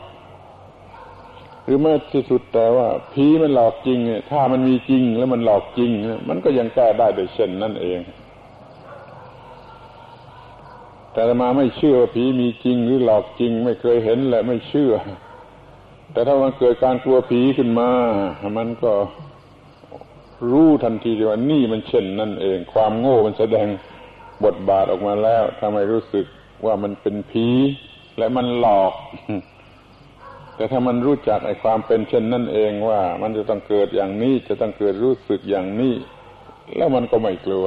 หรือแม้ที่สุดแต่ว่าผีมันหลอกจริงเนี่ยถ้ามันมีจริงแล้วมันหลอกจริงมันก็ยังแก้ได้โดยเช่นนั่นเองแต่อาตมาไม่เชื่อว่าผีมีจริงหรือหลอกจริงไม่เคยเห็นและไม่เชื่อแต่ถ้ามันเกิดการกลัวผีขึ้นมามันก็รู้ทันทีเลยว่านี่มันเช่นนั่นเองความโง่มันแสดงบทบาทออกมาแล้วทำให้รู้สึกว่ามันเป็นผีและมันหลอกแต่ถ้ามันรู้จักไอ้ความเป็นเช่นนั่นเองว่ามันจะต้องเกิดอย่างนี้จะต้องเกิดรู้สึกอย่างนี้แล้วมันก็ไม่กลัว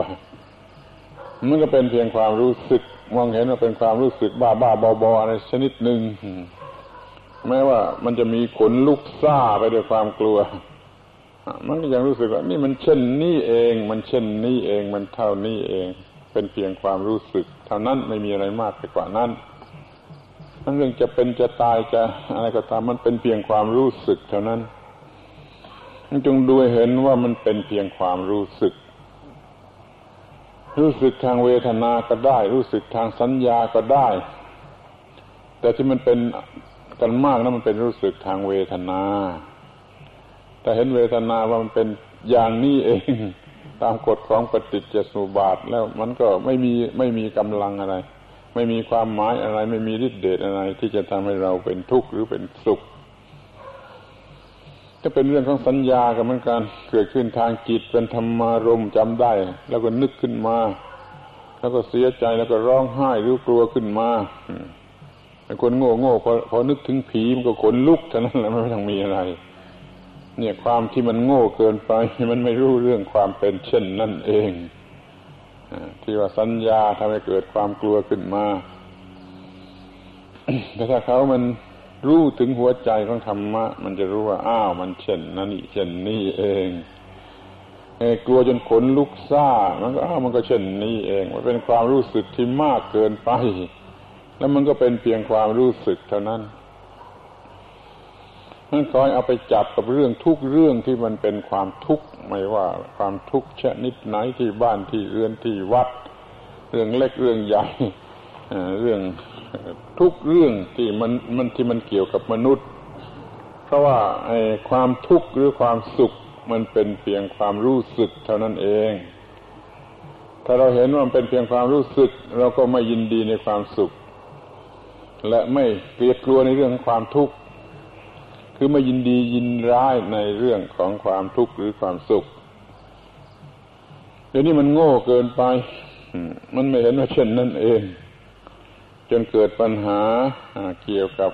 มันก็เป็นเพียงความรู้สึกมองเห็นว่าเป็นความรู้สึกบ้าๆบอๆอะไรชนิดหนึ่งแม้ว่ามันจะมีขนลุกซ่าไปด้วยความกลัวมันก็ยังรู้สึกว่านี่มันเช่นนี้เองมันเช่นนี้เองมันเท่านี้เองเป็นเพียงความรู้สึกเท่านั้นไม่มีอะไรมากไปกว่านั้นทั้งเรื่องจะเป็นจะตายจะอะไรก็ตามมันเป็นเพียงความรู้สึกเท่านั้นจงดูเห็นว่ามันเป็นเพียงความรู้สึกทางเวทนาก็ได้รู้สึกทางสัญญาก็ได้แต่ที่มันเป็นกันมากนะมันเป็นรู้สึกทางเวทนาแต่เห็นเวทนาว่ามันเป็นอย่างนี้เองตามกฎของปฏิจจสมุปบาทแล้วมันก็ไม่มีกำลังอะไรไม่มีความหมายอะไรไม่มีฤทธิ์เดชอะไรที่จะทำให้เราเป็นทุกข์หรือเป็นสุขถ้าเป็นเรื่องของสัญญาก็เหมือนกันเกิดขึ้นทางจิตเป็นธรรมารมณ์จำได้แล้วก็นึกขึ้นมาแล้วก็เสียใจแล้วก็ร้องไห้หรือกลัวขึ้นมาไอ้คนโง่พอนึกถึงผีมันก็ขนลุกเท่านั้นแหละไม่ต้องมีอะไรเนี่ยความที่มันโง่เกินไปมันไม่รู้เรื่องความเป็นเช่นนั่นเองที่ว่าสัญญาทำให้เกิดความกลัวขึ้นมาแต่ถ้าเขามันรู้ถึงหัวใจของธรรมะมันจะรู้ว่าอ้าวมันเช่นนั่นนี่เช่นนี่เองกลัวจนขนลุกซ่ามันก็อ้าวมันก็เช่นนี่เองมันเป็นความรู้สึกที่มากเกินไปแล้วมันก็เป็นเพียงความรู้สึกเท่านั้นมันคอยเอาไปจับกับเรื่องทุกเรื่องที่มันเป็นความทุกข์ไม่ว่าความทุกข์ชนิดไหนที่บ้านที่เรือนที่วัดเรื่องเล็กเรื่องใหญ่เรื่องทุกเรื่องที่มันเกี่ยวกับมนุษย์เพราะว่าไอ้ความทุกข์หรือความสุขมันเป็นเพียงความรู้สึกเท่านั้นเองถ้าเราเห็นว่ามันเป็นเพียงความรู้สึกเราก็ไม่ยินดีในความสุขและไม่เกลียดกลัวในเรื่องความทุกข์คือไม่ยินดียินร้ายในเรื่องของความทุกข์หรือความสุขเดี๋ยวนี้มันโง่เกินไปมันไม่เห็นว่าเช่นนั่นเองจนเกิดปัญหาเกี่ยวกับ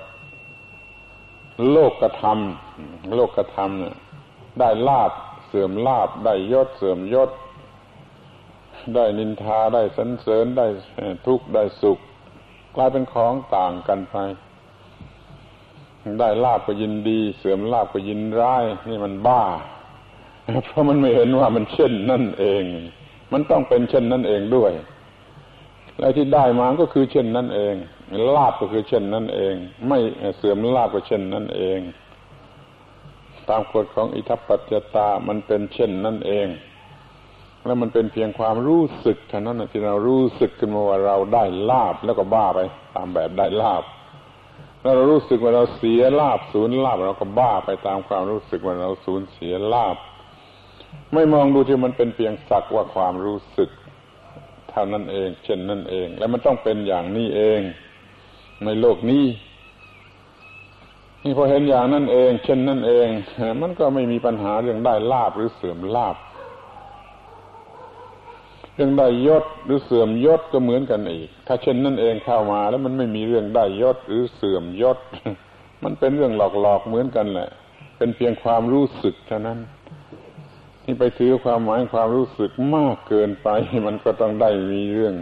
โลกธรรมเนี่ยได้ลาภเสื่อมลาภได้ยศเสื่อมยศได้นินทาได้สรรเสริญได้ทุกข์ได้สุขกลายเป็นของต่างกันไปได้ลาภก็ยินดีเสื่อมลาภก็ยินร้ายนี่มันบ้าเพราะมันไม่เห็นว่ามันเช่นนั่นเองมันต้องเป็นเช่นนั่นเองด้วยและที่ได้มาก็คือเช่นนั่นเองลาภก็คือเช่นนั่นเองไม่เสื่อมลาภก็เช่นนั่นเองตามกฎของอิทัปปัจจตามันเป็นเช่นนั่นเองแล้วมันเป็นเพียงความรู้สึกเท่านั้นที่เรารู้สึกขึ้นมาว่าเราได้ลาภแล้วก็บ้าไปตามแบบได้ลาภแล้วเรารู้สึกว่าเราเสียลาภสูญลาภเราก็บ้าไปตามความรู้สึกว่าเราสูญเสียลาภไม่มองดูที่มันเป็นเพียงสักว่าความรู้สึกเท่านั้นเองเช่นนั่นเองและมันต้องเป็นอย่างนี้เองในโลกนี้นี่พอเห็นอย่างนั้นเองเช่นนั่นเองมันก็ไม่มีปัญหาเรื่องได้ลาภหรือเสื่อมลาภเรื่องได้ยศหรือเสื่อมยศก็เหมือนกันอีกถ้าเช่นนั่นเองเข้ามาแล้วมันไม่มีเรื่องได้ยศหรือเสื่อมยศมันเป็นเรื่องหลอกๆเหมือนกันแหละเป็นเพียงความรู้สึกเท่านั้นที่ไปถือความหมายความรู้สึกมากเกินไปมันก็ต้องได้มีเรื่อง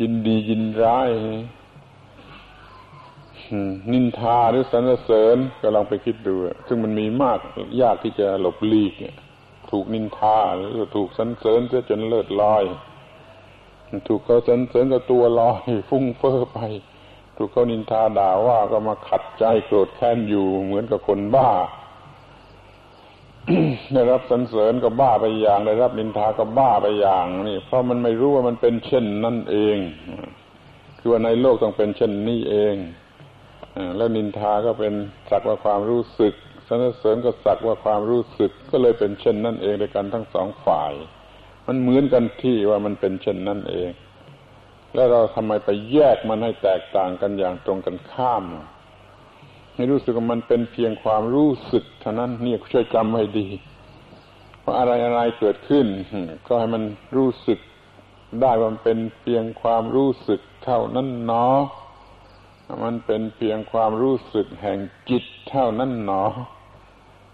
ยินดียินร้ายนินทาหรือสรรเสริญก็ลองไปคิดดูซึ่งมันมีมากยากที่จะหลบหลีกถูกนินทาหรือถูกสรรเสริญซะจนเลิศลอยถูกเขาสรรเสริญก็ตัวลอยฟุ้งเฟ้อไปถูกเขานินทาด่าว่าก็มาขัดใจโกรธแค้นอยู่เหมือนกับคนบ้า ได้รับสรรเสริญก็บ้าไปอย่างได้รับนินทาก็บ้าไปอย่างนี่เพราะมันไม่รู้ว่ามันเป็นเช่นนั่นเองคือว่าในโลกต้องเป็นเช่นนี้เองแล้วนินทาก็เป็นสักว่าความรู้สึกสรรเสริญก็สักว่าความรู้สึกก็เลยเป็นเช่นนั่นเองด้วยกันทั้งสองฝ่ายมันเหมือนกันที่ว่ามันเป็นเช่นนั่นเองแล้วเราทำไมไปแยกมันให้แตกต่างกันอย่างตรงกันข้ามให้รู้สึกว่ามันเป็นเพียงความรู้สึกเท่านั้นนี่ช่วยจำให้ดีว่าอะไรเกิดขึ้นก็ให้มันรู้สึกได้ว่ามันเป็นเพียงความรู้สึกเท่านั้นหนอมันเป็นเพียงความรู้สึกแห่งจิตเท่านั้นหนอ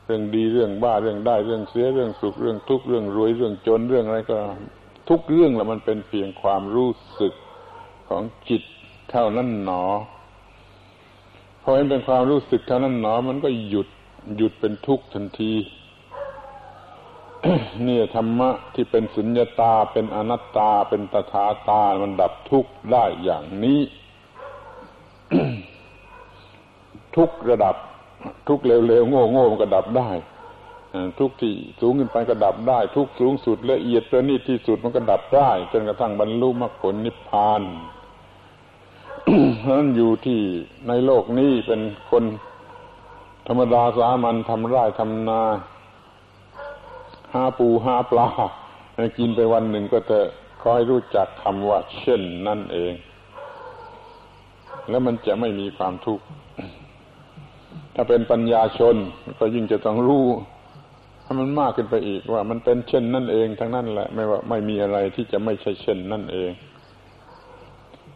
เรื่องดีเรื่องบ้าเรื่องได้เรื่องเสียเรื่องสุขเรื่องทุกข์เรื่องรวยเรื่องจนเรื่องอะไรก็ทุกเรื่องละมันเป็นเพียงความรู้สึกของจิตเท่านั้นหนอพอเห็นเป็นความรู้สึกเท่านั้นหนอมันก็หยุดเป็นทุกข์ทันที นี่ธรรมะที่เป็นสุญญตาเป็นอนัตตาเป็นตถาตามันดับทุกข์ได้อย่างนี้ ทุกระดับทุกเร็วๆโง่ๆมันก็ดับได้ทุกที่สูงขึ้นไปก็ดับได้ทุกสูงสุดละเอียดประณีตที่สุดมันก็ดับได้จนกระทั่งบรรลุมรรคผลนิพพาน เพราะฉะนั้นอยู่ที่ในโลกนี้เป็นคนธรรมดาสามัญทำไร่ทำนาหาปูหาปลากินไปวันหนึ่งก็จะคอยรู้จักคำว่าเช่นนั่นเองแล้วมันจะไม่มีความทุกข์ถ้าเป็นปัญญาชนก็ยิ่งจะต้องรู้ให้มันมากขึ้นไปอีกว่ามันเป็นเช่นนั่นเองทั้งนั้นแหละไม่ว่าไม่มีอะไรที่จะไม่ใช่เช่นนั่นเอง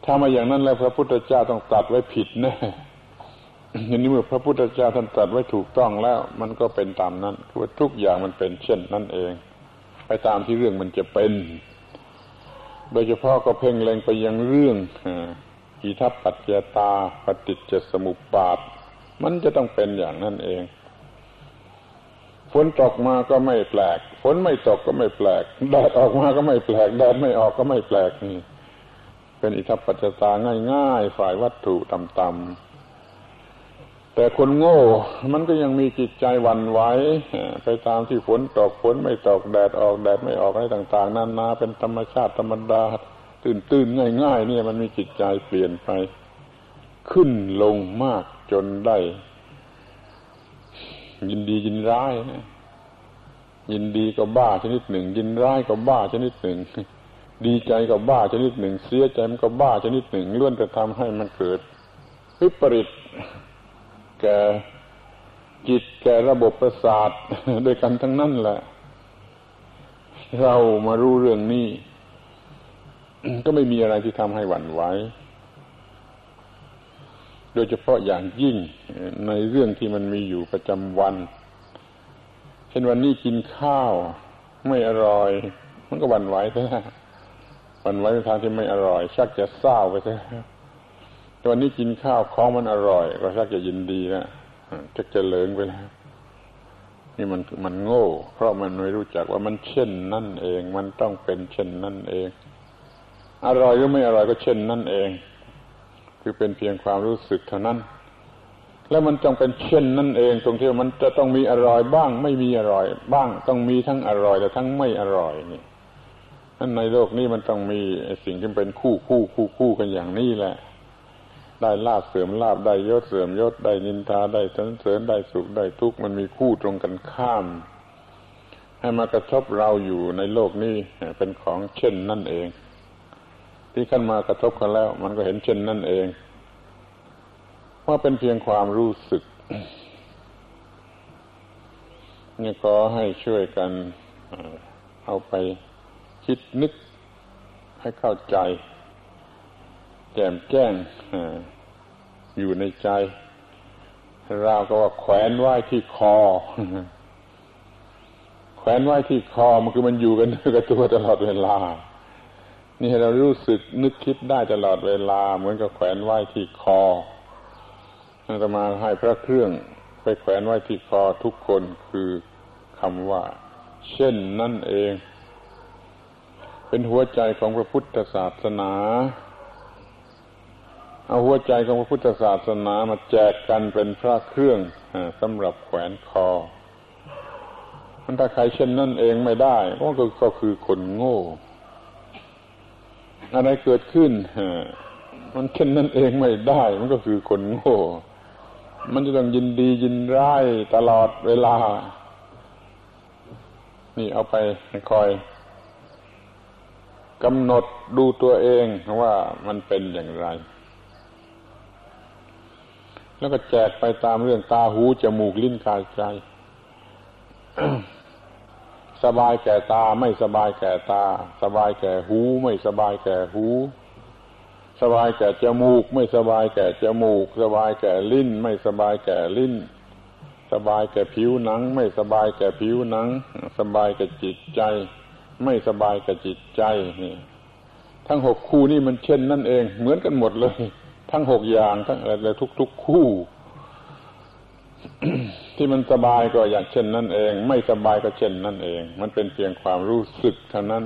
ถ้ามาอย่างนั้นแล้วพระพุทธเจ้าต้องตรัสไว้ผิดแน่อย่างนี้เมื่อพระพุทธเจ้าท่านตรัสไว้ถูกต้องแล้วมันก็เป็นตามนั้นคือว่าทุกอย่างมันเป็นเช่นนั่นเองไปตามที่เรื่องมันจะเป็นโดยเฉพาะก็เพ่งเล็งไปยังเรื่องอิทัปปัจจยตาปฏิจจสมุปบาทมันจะต้องเป็นอย่างนั้นเองฝนตกมาก็ไม่แปลกฝนไม่ตกก็ไม่แปลกแดดออกมาก็ไม่แปลกแดดไม่ออกก็ไม่แปลกนี่เป็นอิทัปปัจจยตาง่ายๆฝ่ายวัตถุต่ำๆแต่คนโง่มันก็ยังมีจิตใจหวั่นไหวไปตามที่ฝนตกฝนไม่ตกแดดออกแดดไม่ออกอะไรต่างๆนานาเป็นธรรมชาติธรรมดาตื่นๆง่ายๆเนี่ยมันมีจิตใจเปลี่ยนไปขึ้นลงมากจนได้ยินดียินร้ายนะยินดีก็บ้าชนิดหนึ่งยินร้ายก็บ้าชนิดหนึ่งดีใจก็บ้าชนิดหนึ่งเสียใจมันก็บ้าชนิดหนึ่งล้วนจะทำให้มันเกิดวิปริตแก่จิตแก่ระบบประสาทด้วยกันทั้งนั้นแหละเรามารู้เรื่องนี้ก็ไม่มีอะไรที่ทำให้หวั่นไหวโดยเฉพาะอย่างยิ่งในเรื่องที่มันมีอยู่ประจำวันเช่นวันนี้กินข้าวไม่อร่อยมันก็หวั่นไหวซะแล้วหวั่นไหวในทางที่ไม่อร่อยชักจะเศร้าไปซะแล้วแต่วันนี้กินข้าวของมันอร่อยก็ชักจะยินดีแล้วชักจะเหลิงไปแล้วนี่มันโง่เพราะมันไม่รู้จักว่ามันเช่นนั่นเองมันต้องเป็นเช่นนั่นเองอร่อยหรือไม่อร่อยก็เช่นนั่นเองคือเป็นเพียงความรู้สึกเท่านั้นแล้วมันต้องเป็นเช่นนั่นเองตรงที่มันจะต้องมีอร่อยบ้างไม่มีอร่อยบ้างต้องมีทั้งอร่อยและทั้งไม่อร่อยนี่นั่นในโลกนี้มันต้องมีสิ่งที่เป็นคู่กันอย่างนี้แหละได้ลาภเสื่อมลาภได้ยศเสื่อมยศได้นินทาได้สรรเสริญได้สุขได้ทุกข์มันมีคู่ตรงกันข้ามให้มากระทบเราอยู่ในโลกนี้เป็นของเช่นนั่นเองที่ขั้นมากระทบกันแล้วมันก็เห็นเช่นนั่นเองว่าเป็นเพียงความรู้สึกนี่ขอให้ช่วยกันเอาไปคิดนึกให้เข้าใจแจ่มแจ้งอยู่ในใจเราก็ว่าแขวนไว้ที่คอ แขวนไว้ที่คอมันคือมันอยู่กันด้วยกับตัวตลอดเวลานี่ให้เรารู้สึกนึกคิดได้ตลอดเวลาเหมือนกับแขวนไว้ที่คออาตมาให้พระเครื่องไปแขวนไว้ที่คอทุกคนคือคำว่าเช่นนั่นเองเป็นหัวใจของพระพุทธศาสนาเอาหัวใจของพระพุทธศาสนามาแจกกันเป็นพระเครื่องสำหรับแขวนคอ ถ้าใครเช่นนั่นเองไม่ได้ก็คือคนโง่อะไรเกิดขึ้นมันเช่นนั่นเองไม่ได้มันก็คือคนโง่มันจะต้องยินดียินร้ายตลอดเวลานี่เอาไปคอยกำหนดดูตัวเองว่ามันเป็นอย่างไรแล้วก็แจกไปตามเรื่องตาหูจมูกลิ้นกายใจ สบายแก่ตาไม่สบายแก่ตาสบายแก่หูไม่สบายแก่หูสบายแก่จมูกไม่สบายแก่จมูกสบายแก่ลิ้นไม่สบายแก่ลิ้นสบายแก่ผิวหนังไม่สบายแก่ผิวหนังสบายแก่จิตใจไม่สบายกับจิตใจนี่ทั้งหกคู่นี่มันเช่นนั่นเองเหมือนกันหมดเลยทั้งหกอย่างทั้งอะไรทุกๆคู่ ที่มันสบายก็อย่างเช่นนั่นเองไม่สบายก็เช่นนั่นเองมันเป็นเพียงความรู้สึกเท่านั้น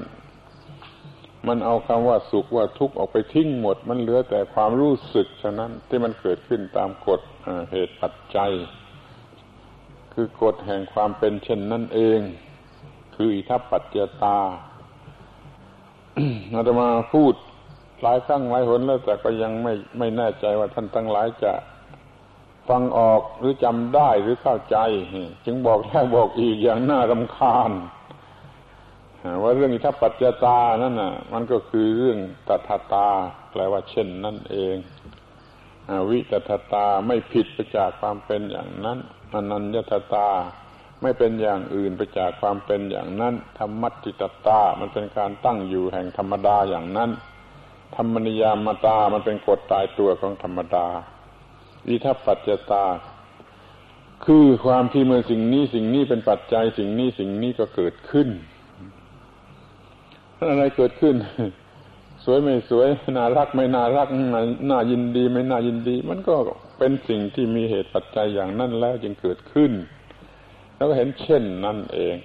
มันเอาคำว่าสุขว่าทุกข์ออกไปทิ้งหมดมันเหลือแต่ความรู้สึกเท่านั้นที่มันเกิดขึ้นตามกฎเหตุปัจจัยคือกฎแห่งความเป็นเช่นนั่นเองคืออิทัปปัจจยตา อาตมาพูดหลายครั้งหลายหนแล้วแต่ก็ยังไม่แน่ใจว่าท่านทั้งหลายจะฟังออกหรือจำได้หรือเข้าใจจึงบอกแล้วบอกอีกอย่างน่ารำคาญว่าเรื่องอิทัปปัจจยตานั่นน่ะมันก็คือเรื่องตถตาแปลว่าเช่นนั่นเองอวิตถตาไม่ผิดไปจากความเป็นอย่างนั้นอนัญญตตาไม่เป็นอย่างอื่นไปจากความเป็นอย่างนั้นธรรมัตติตตามันเป็นการตั้งอยู่แห่งธรรมดาอย่างนั้นธรรมนิยามตามันเป็นกฎตายตัวของธรรมดาอิทัปปัจจยตาคือความที่เมื่อสิ่งนี้สิ่งนี้เป็นปัจจัยสิ่งนี้สิ่งนี้ก็เกิดขึ้นอะไรเกิดขึ้นสวยไม่สวยน่ารักไม่น่ารักน่ายินดีไม่น่ายินดีมันก็เป็นสิ่งที่มีเหตุปัจจัยอย่างนั้นแล้วจึงเกิดขึ้นแล้วก็เห็นเช่นนั่นเอง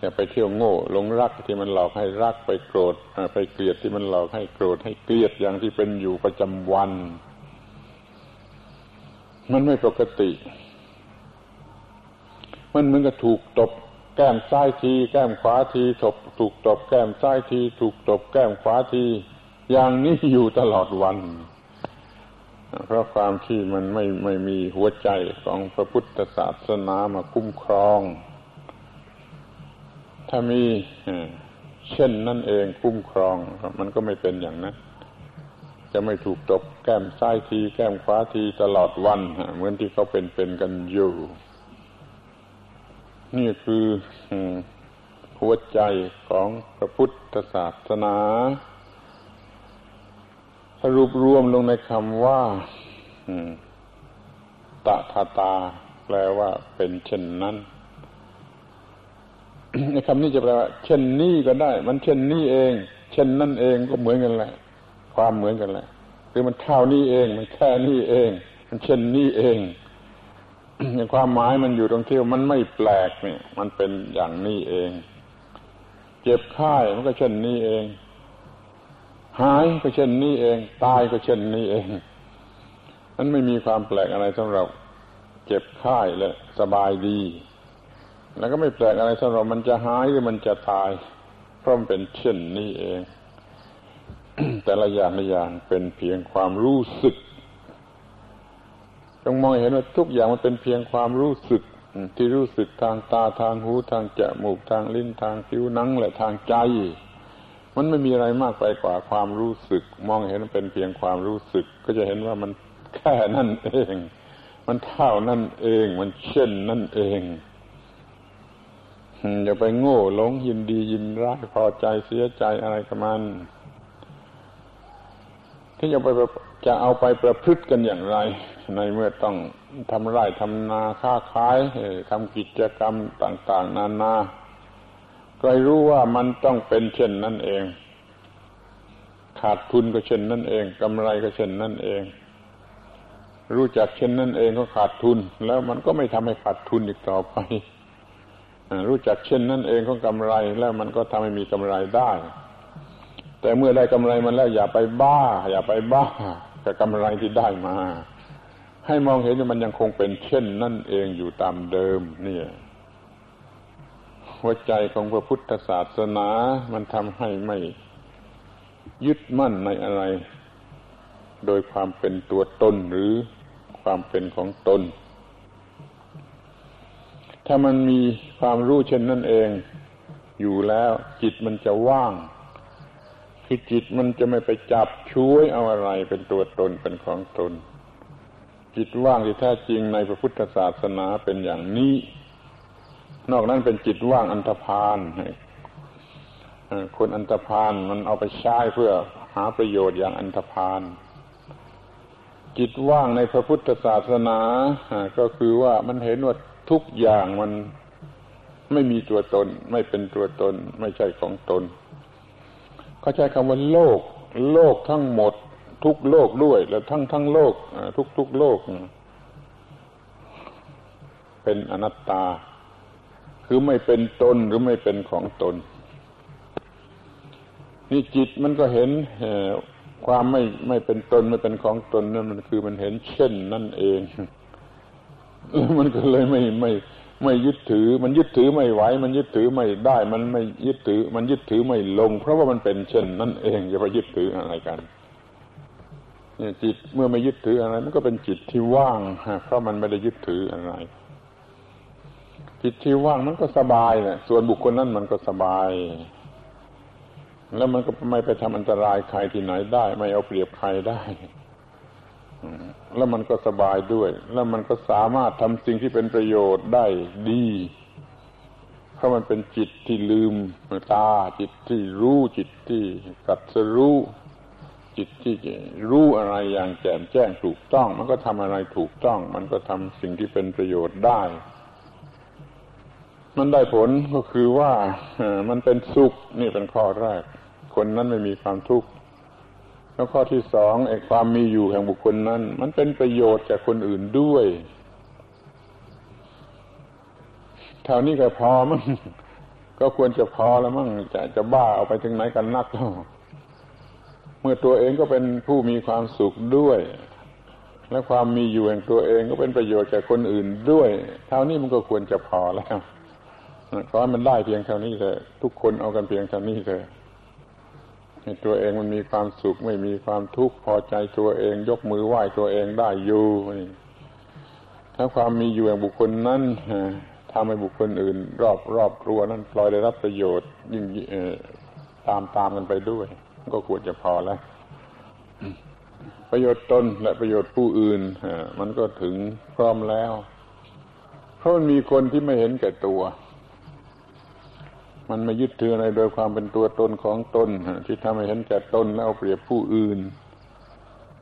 อย่าไปเที่ยวโง่หลงรักที่มันหลอกให้รักไปโกรธไปเกลียดที่มันหลอกให้โกรธให้เกลียดอย่างที่เป็นอยู่ประจำวันมันไม่ปกติมันเหมือนกับถูกตบแก้มซ้ายทีแก้มขวาทีถูกตบแก้มซ้ายทีถูกตบแก้มขวาทีอย่างนี้อยู่ตลอดวันเพราะความที่มันไม่มีหัวใจของพระพุทธศาสนามาคุ้มครองถ้ามีเช่นนั่นเองคุ้มครองมันก็ไม่เป็นอย่างนั้นจะไม่ถูกตบแก้มซ้ายทีแก้มขวาทีตลอดวันเหมือนที่เขาเป็นกันอยู่นี่คือหัวใจของพระพุทธศาสนาสรุปรวมลงในคำว่าตถตาแปลว่าเป็นเช่นนั้นในคำนี้จะแปลว่าเช่นนี้ก็ได้มันเช่นนี้เองเช่นนั่นเองก็เหมือนกันแหละความเหมือนกันแหละคือมันเท่านี้เองมันแค่นี้เองมันเช่นนี้เองความหมายมันอยู่ตรงที่มันไม่แปลกเนี่ยมันเป็นอย่างนี้เองเจ็บไข้มันก็เช่นนี้เองหายก็เช่นนี้เองตายก็เช่นนี้เองมันไม่มีความแปลกอะไรสำหรับเจ็บไข้และสบายดีแล้วก็ไม่แปลกอะไรสำหรับมันจะหายหรือมันจะตายเพราะมันเป็นเช่นนี้เอง แต่ละอย่างละอย่างเป็นเพียงความรู้สึกจงมองเห็นว่าทุกอย่างมันเป็นเพียงความรู้สึกที่รู้สึกทางตาทางหูทางจมูกทางลิ้นทางผิวหนังและทางใจมันไม่มีอะไรมากไปกว่าความรู้สึกมองเห็นเป็นเพียงความรู้สึกก็จะเห็นว่ามันแค่นั่นเองมันเท่านั่นเองมันเช่นนั่นเองอย่าไปโง่หลงยินดียินร้ายพอใจเสียใจอะไรกับมันที่จะเอาไปประพฤติกันอย่างไรในเมื่อต้องทำไร่ทำนาค้าขายทำกิจกรรมต่างๆนานาใครรู้ว่ามันต้องเป็นเช่นนั่นเองขาดทุนก็เช่นนั่นเองกำไรก็เช่นนั่นเองรู้จักเช่นนั่นเองก็ขาดทุนแล้วมันก็ไม่ทำให้ขาดทุนอีกต่อไปรู้จักเช่นนั่นเองของกำไรแล้วมันก็ทำให้มีกำไรได้แต่เมื่อได้กำไรมันแล้วอย่าไปบ้ากับกำไรที่ได้มาให้มองเห็นว่ามันยังคงเป็นเช่นนั่นเองอยู่ตามเดิมเนี่ย หัวใจของพระพุทธศาสนามันทำให้ไม่ยึดมั่นในอะไรโดยความเป็นตัวตนหรือความเป็นของตนถ้ามันมีความรู้เช่นนั้นเองอยู่แล้วจิตมันจะว่างคือจิตมันจะไม่ไปจับช่วยเอาอะไรเป็นตัวตนเป็นของตนจิตว่างที่แท้จริงในพระพุทธศาสนาเป็นอย่างนี้นอกนั้นเป็นจิตว่างอันธพาลคนอันธพาลมันเอาไปใช้เพื่อหาประโยชน์อย่างอันธพาลจิตว่างในพระพุทธศาสนาก็คือว่ามันเห็นว่าทุกอย่างมันไม่มีตัวตนไม่เป็นตัวตนไม่ใช่ของตนเขาใช้คำว่าโลกโลกทั้งหมดทุกโลกด้วยและทั้งโลกทุกโลกเป็นอนัตตาคือไม่เป็นตนหรือไม่เป็นของตนนี่จิตมันก็เห็นความไม่เป็นตนไม่เป็นของตนนั่นมันคือมันเห็นเช่นนั่นเองมันก็เลยไม่ยึดถือมันยึดถือไม่ไหวมันยึดถือไม่ได้มันไม่ยึดถือมันยึดถือไม่ลงเพราะว่ามันเป็นเช่นนั่นเองอย่าไปยึดถืออะไรกันเนี่ยจิตเมื่อไม่ยึดถืออะไรมันก็เป็นจิตที่ว่างเพราะมันไม่ได้ยึดถืออะไรจิตที่ว่างมันก็สบายแหละส่วนบุคคลนั้นมันก็สบายแล้วมันก็ไม่ไปทำอันตรายใครที่ไหนได้ไม่เอาเปรียบใครได้แล้วมันก็สบายด้วยแล้วมันก็สามารถทำสิ่งที่เป็นประโยชน์ได้ดีเพราะมันเป็นจิตที่ลืมตาจิตที่รู้จิตที่ตรัสรู้จิตที่รู้อะไรอย่างแจ่มแจ้งถูกต้องมันก็ทำอะไรถูกต้องมันก็ทำสิ่งที่เป็นประโยชน์ได้มันได้ผลก็คือว่ามันเป็นสุขนี่เป็นข้อแรกคนนั้นไม่มีความทุกข์แล้วข้อที่สองไอ้ความมีอยู่แห่งบุคคลนั้นมันเป็นประโยชน์แก่คนอื่นด้วยเท่านี้ก็พอมั้งก็ควรจะพอแล้วมั้งจะบ้าเอาไปถึงไหนกันนักแล้วเมื่อตัวเองก็เป็นผู้มีความสุขด้วยและความมีอยู่แห่งตัวเองก็เป็นประโยชน์แก่คนอื่นด้วยเท่านี้มันก็ควรจะพอแล้วขอให้มันได้เพียงเท่านี้เถอะทุกคนเอากันเพียงเท่านี้เถอะให้ตัวเองมันมีความสุขไม่มีความทุกข์พอใจตัวเองยกมือไหว้ตัวเองได้อยู่ถ้าความมีอยู่แห่งบุคคลนั้นทำให้บุคคลอื่นรอบครัวนั้นพลอยได้รับประโยชน์ยิ่งตามกันไปด้วยก็ควรจะพอแล้วประโยชน์ตนและประโยชน์ผู้อื่นมันก็ถึงพร้อมแล้วเพราะมันมีคนที่ไม่เห็นแก่ตัวมันไม่ยึดถืออะไรโดยความเป็นตัวตนของตนที่ทำให้เห็นแก่ตนและเอาเปรียบผู้อื่น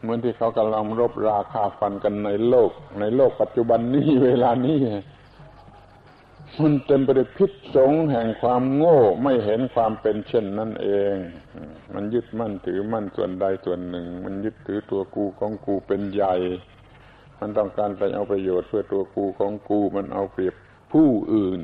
เหมือนที่เขากำลังรบราฆ่าฟันกันในโลกปัจจุบันนี้เวลานี้มันเต็มไปด้วยพิษสงแห่งความโง่ไม่เห็นความเป็นเช่นนั่นเองมันยึดมั่นถือมั่นส่วนใดส่วนหนึ่งมันยึดถือตัวกูของกูเป็นใหญ่มันต้องการไปเอาประโยชน์เพื่อตัวกูของกูมันเอาเปรียบผู้อื่น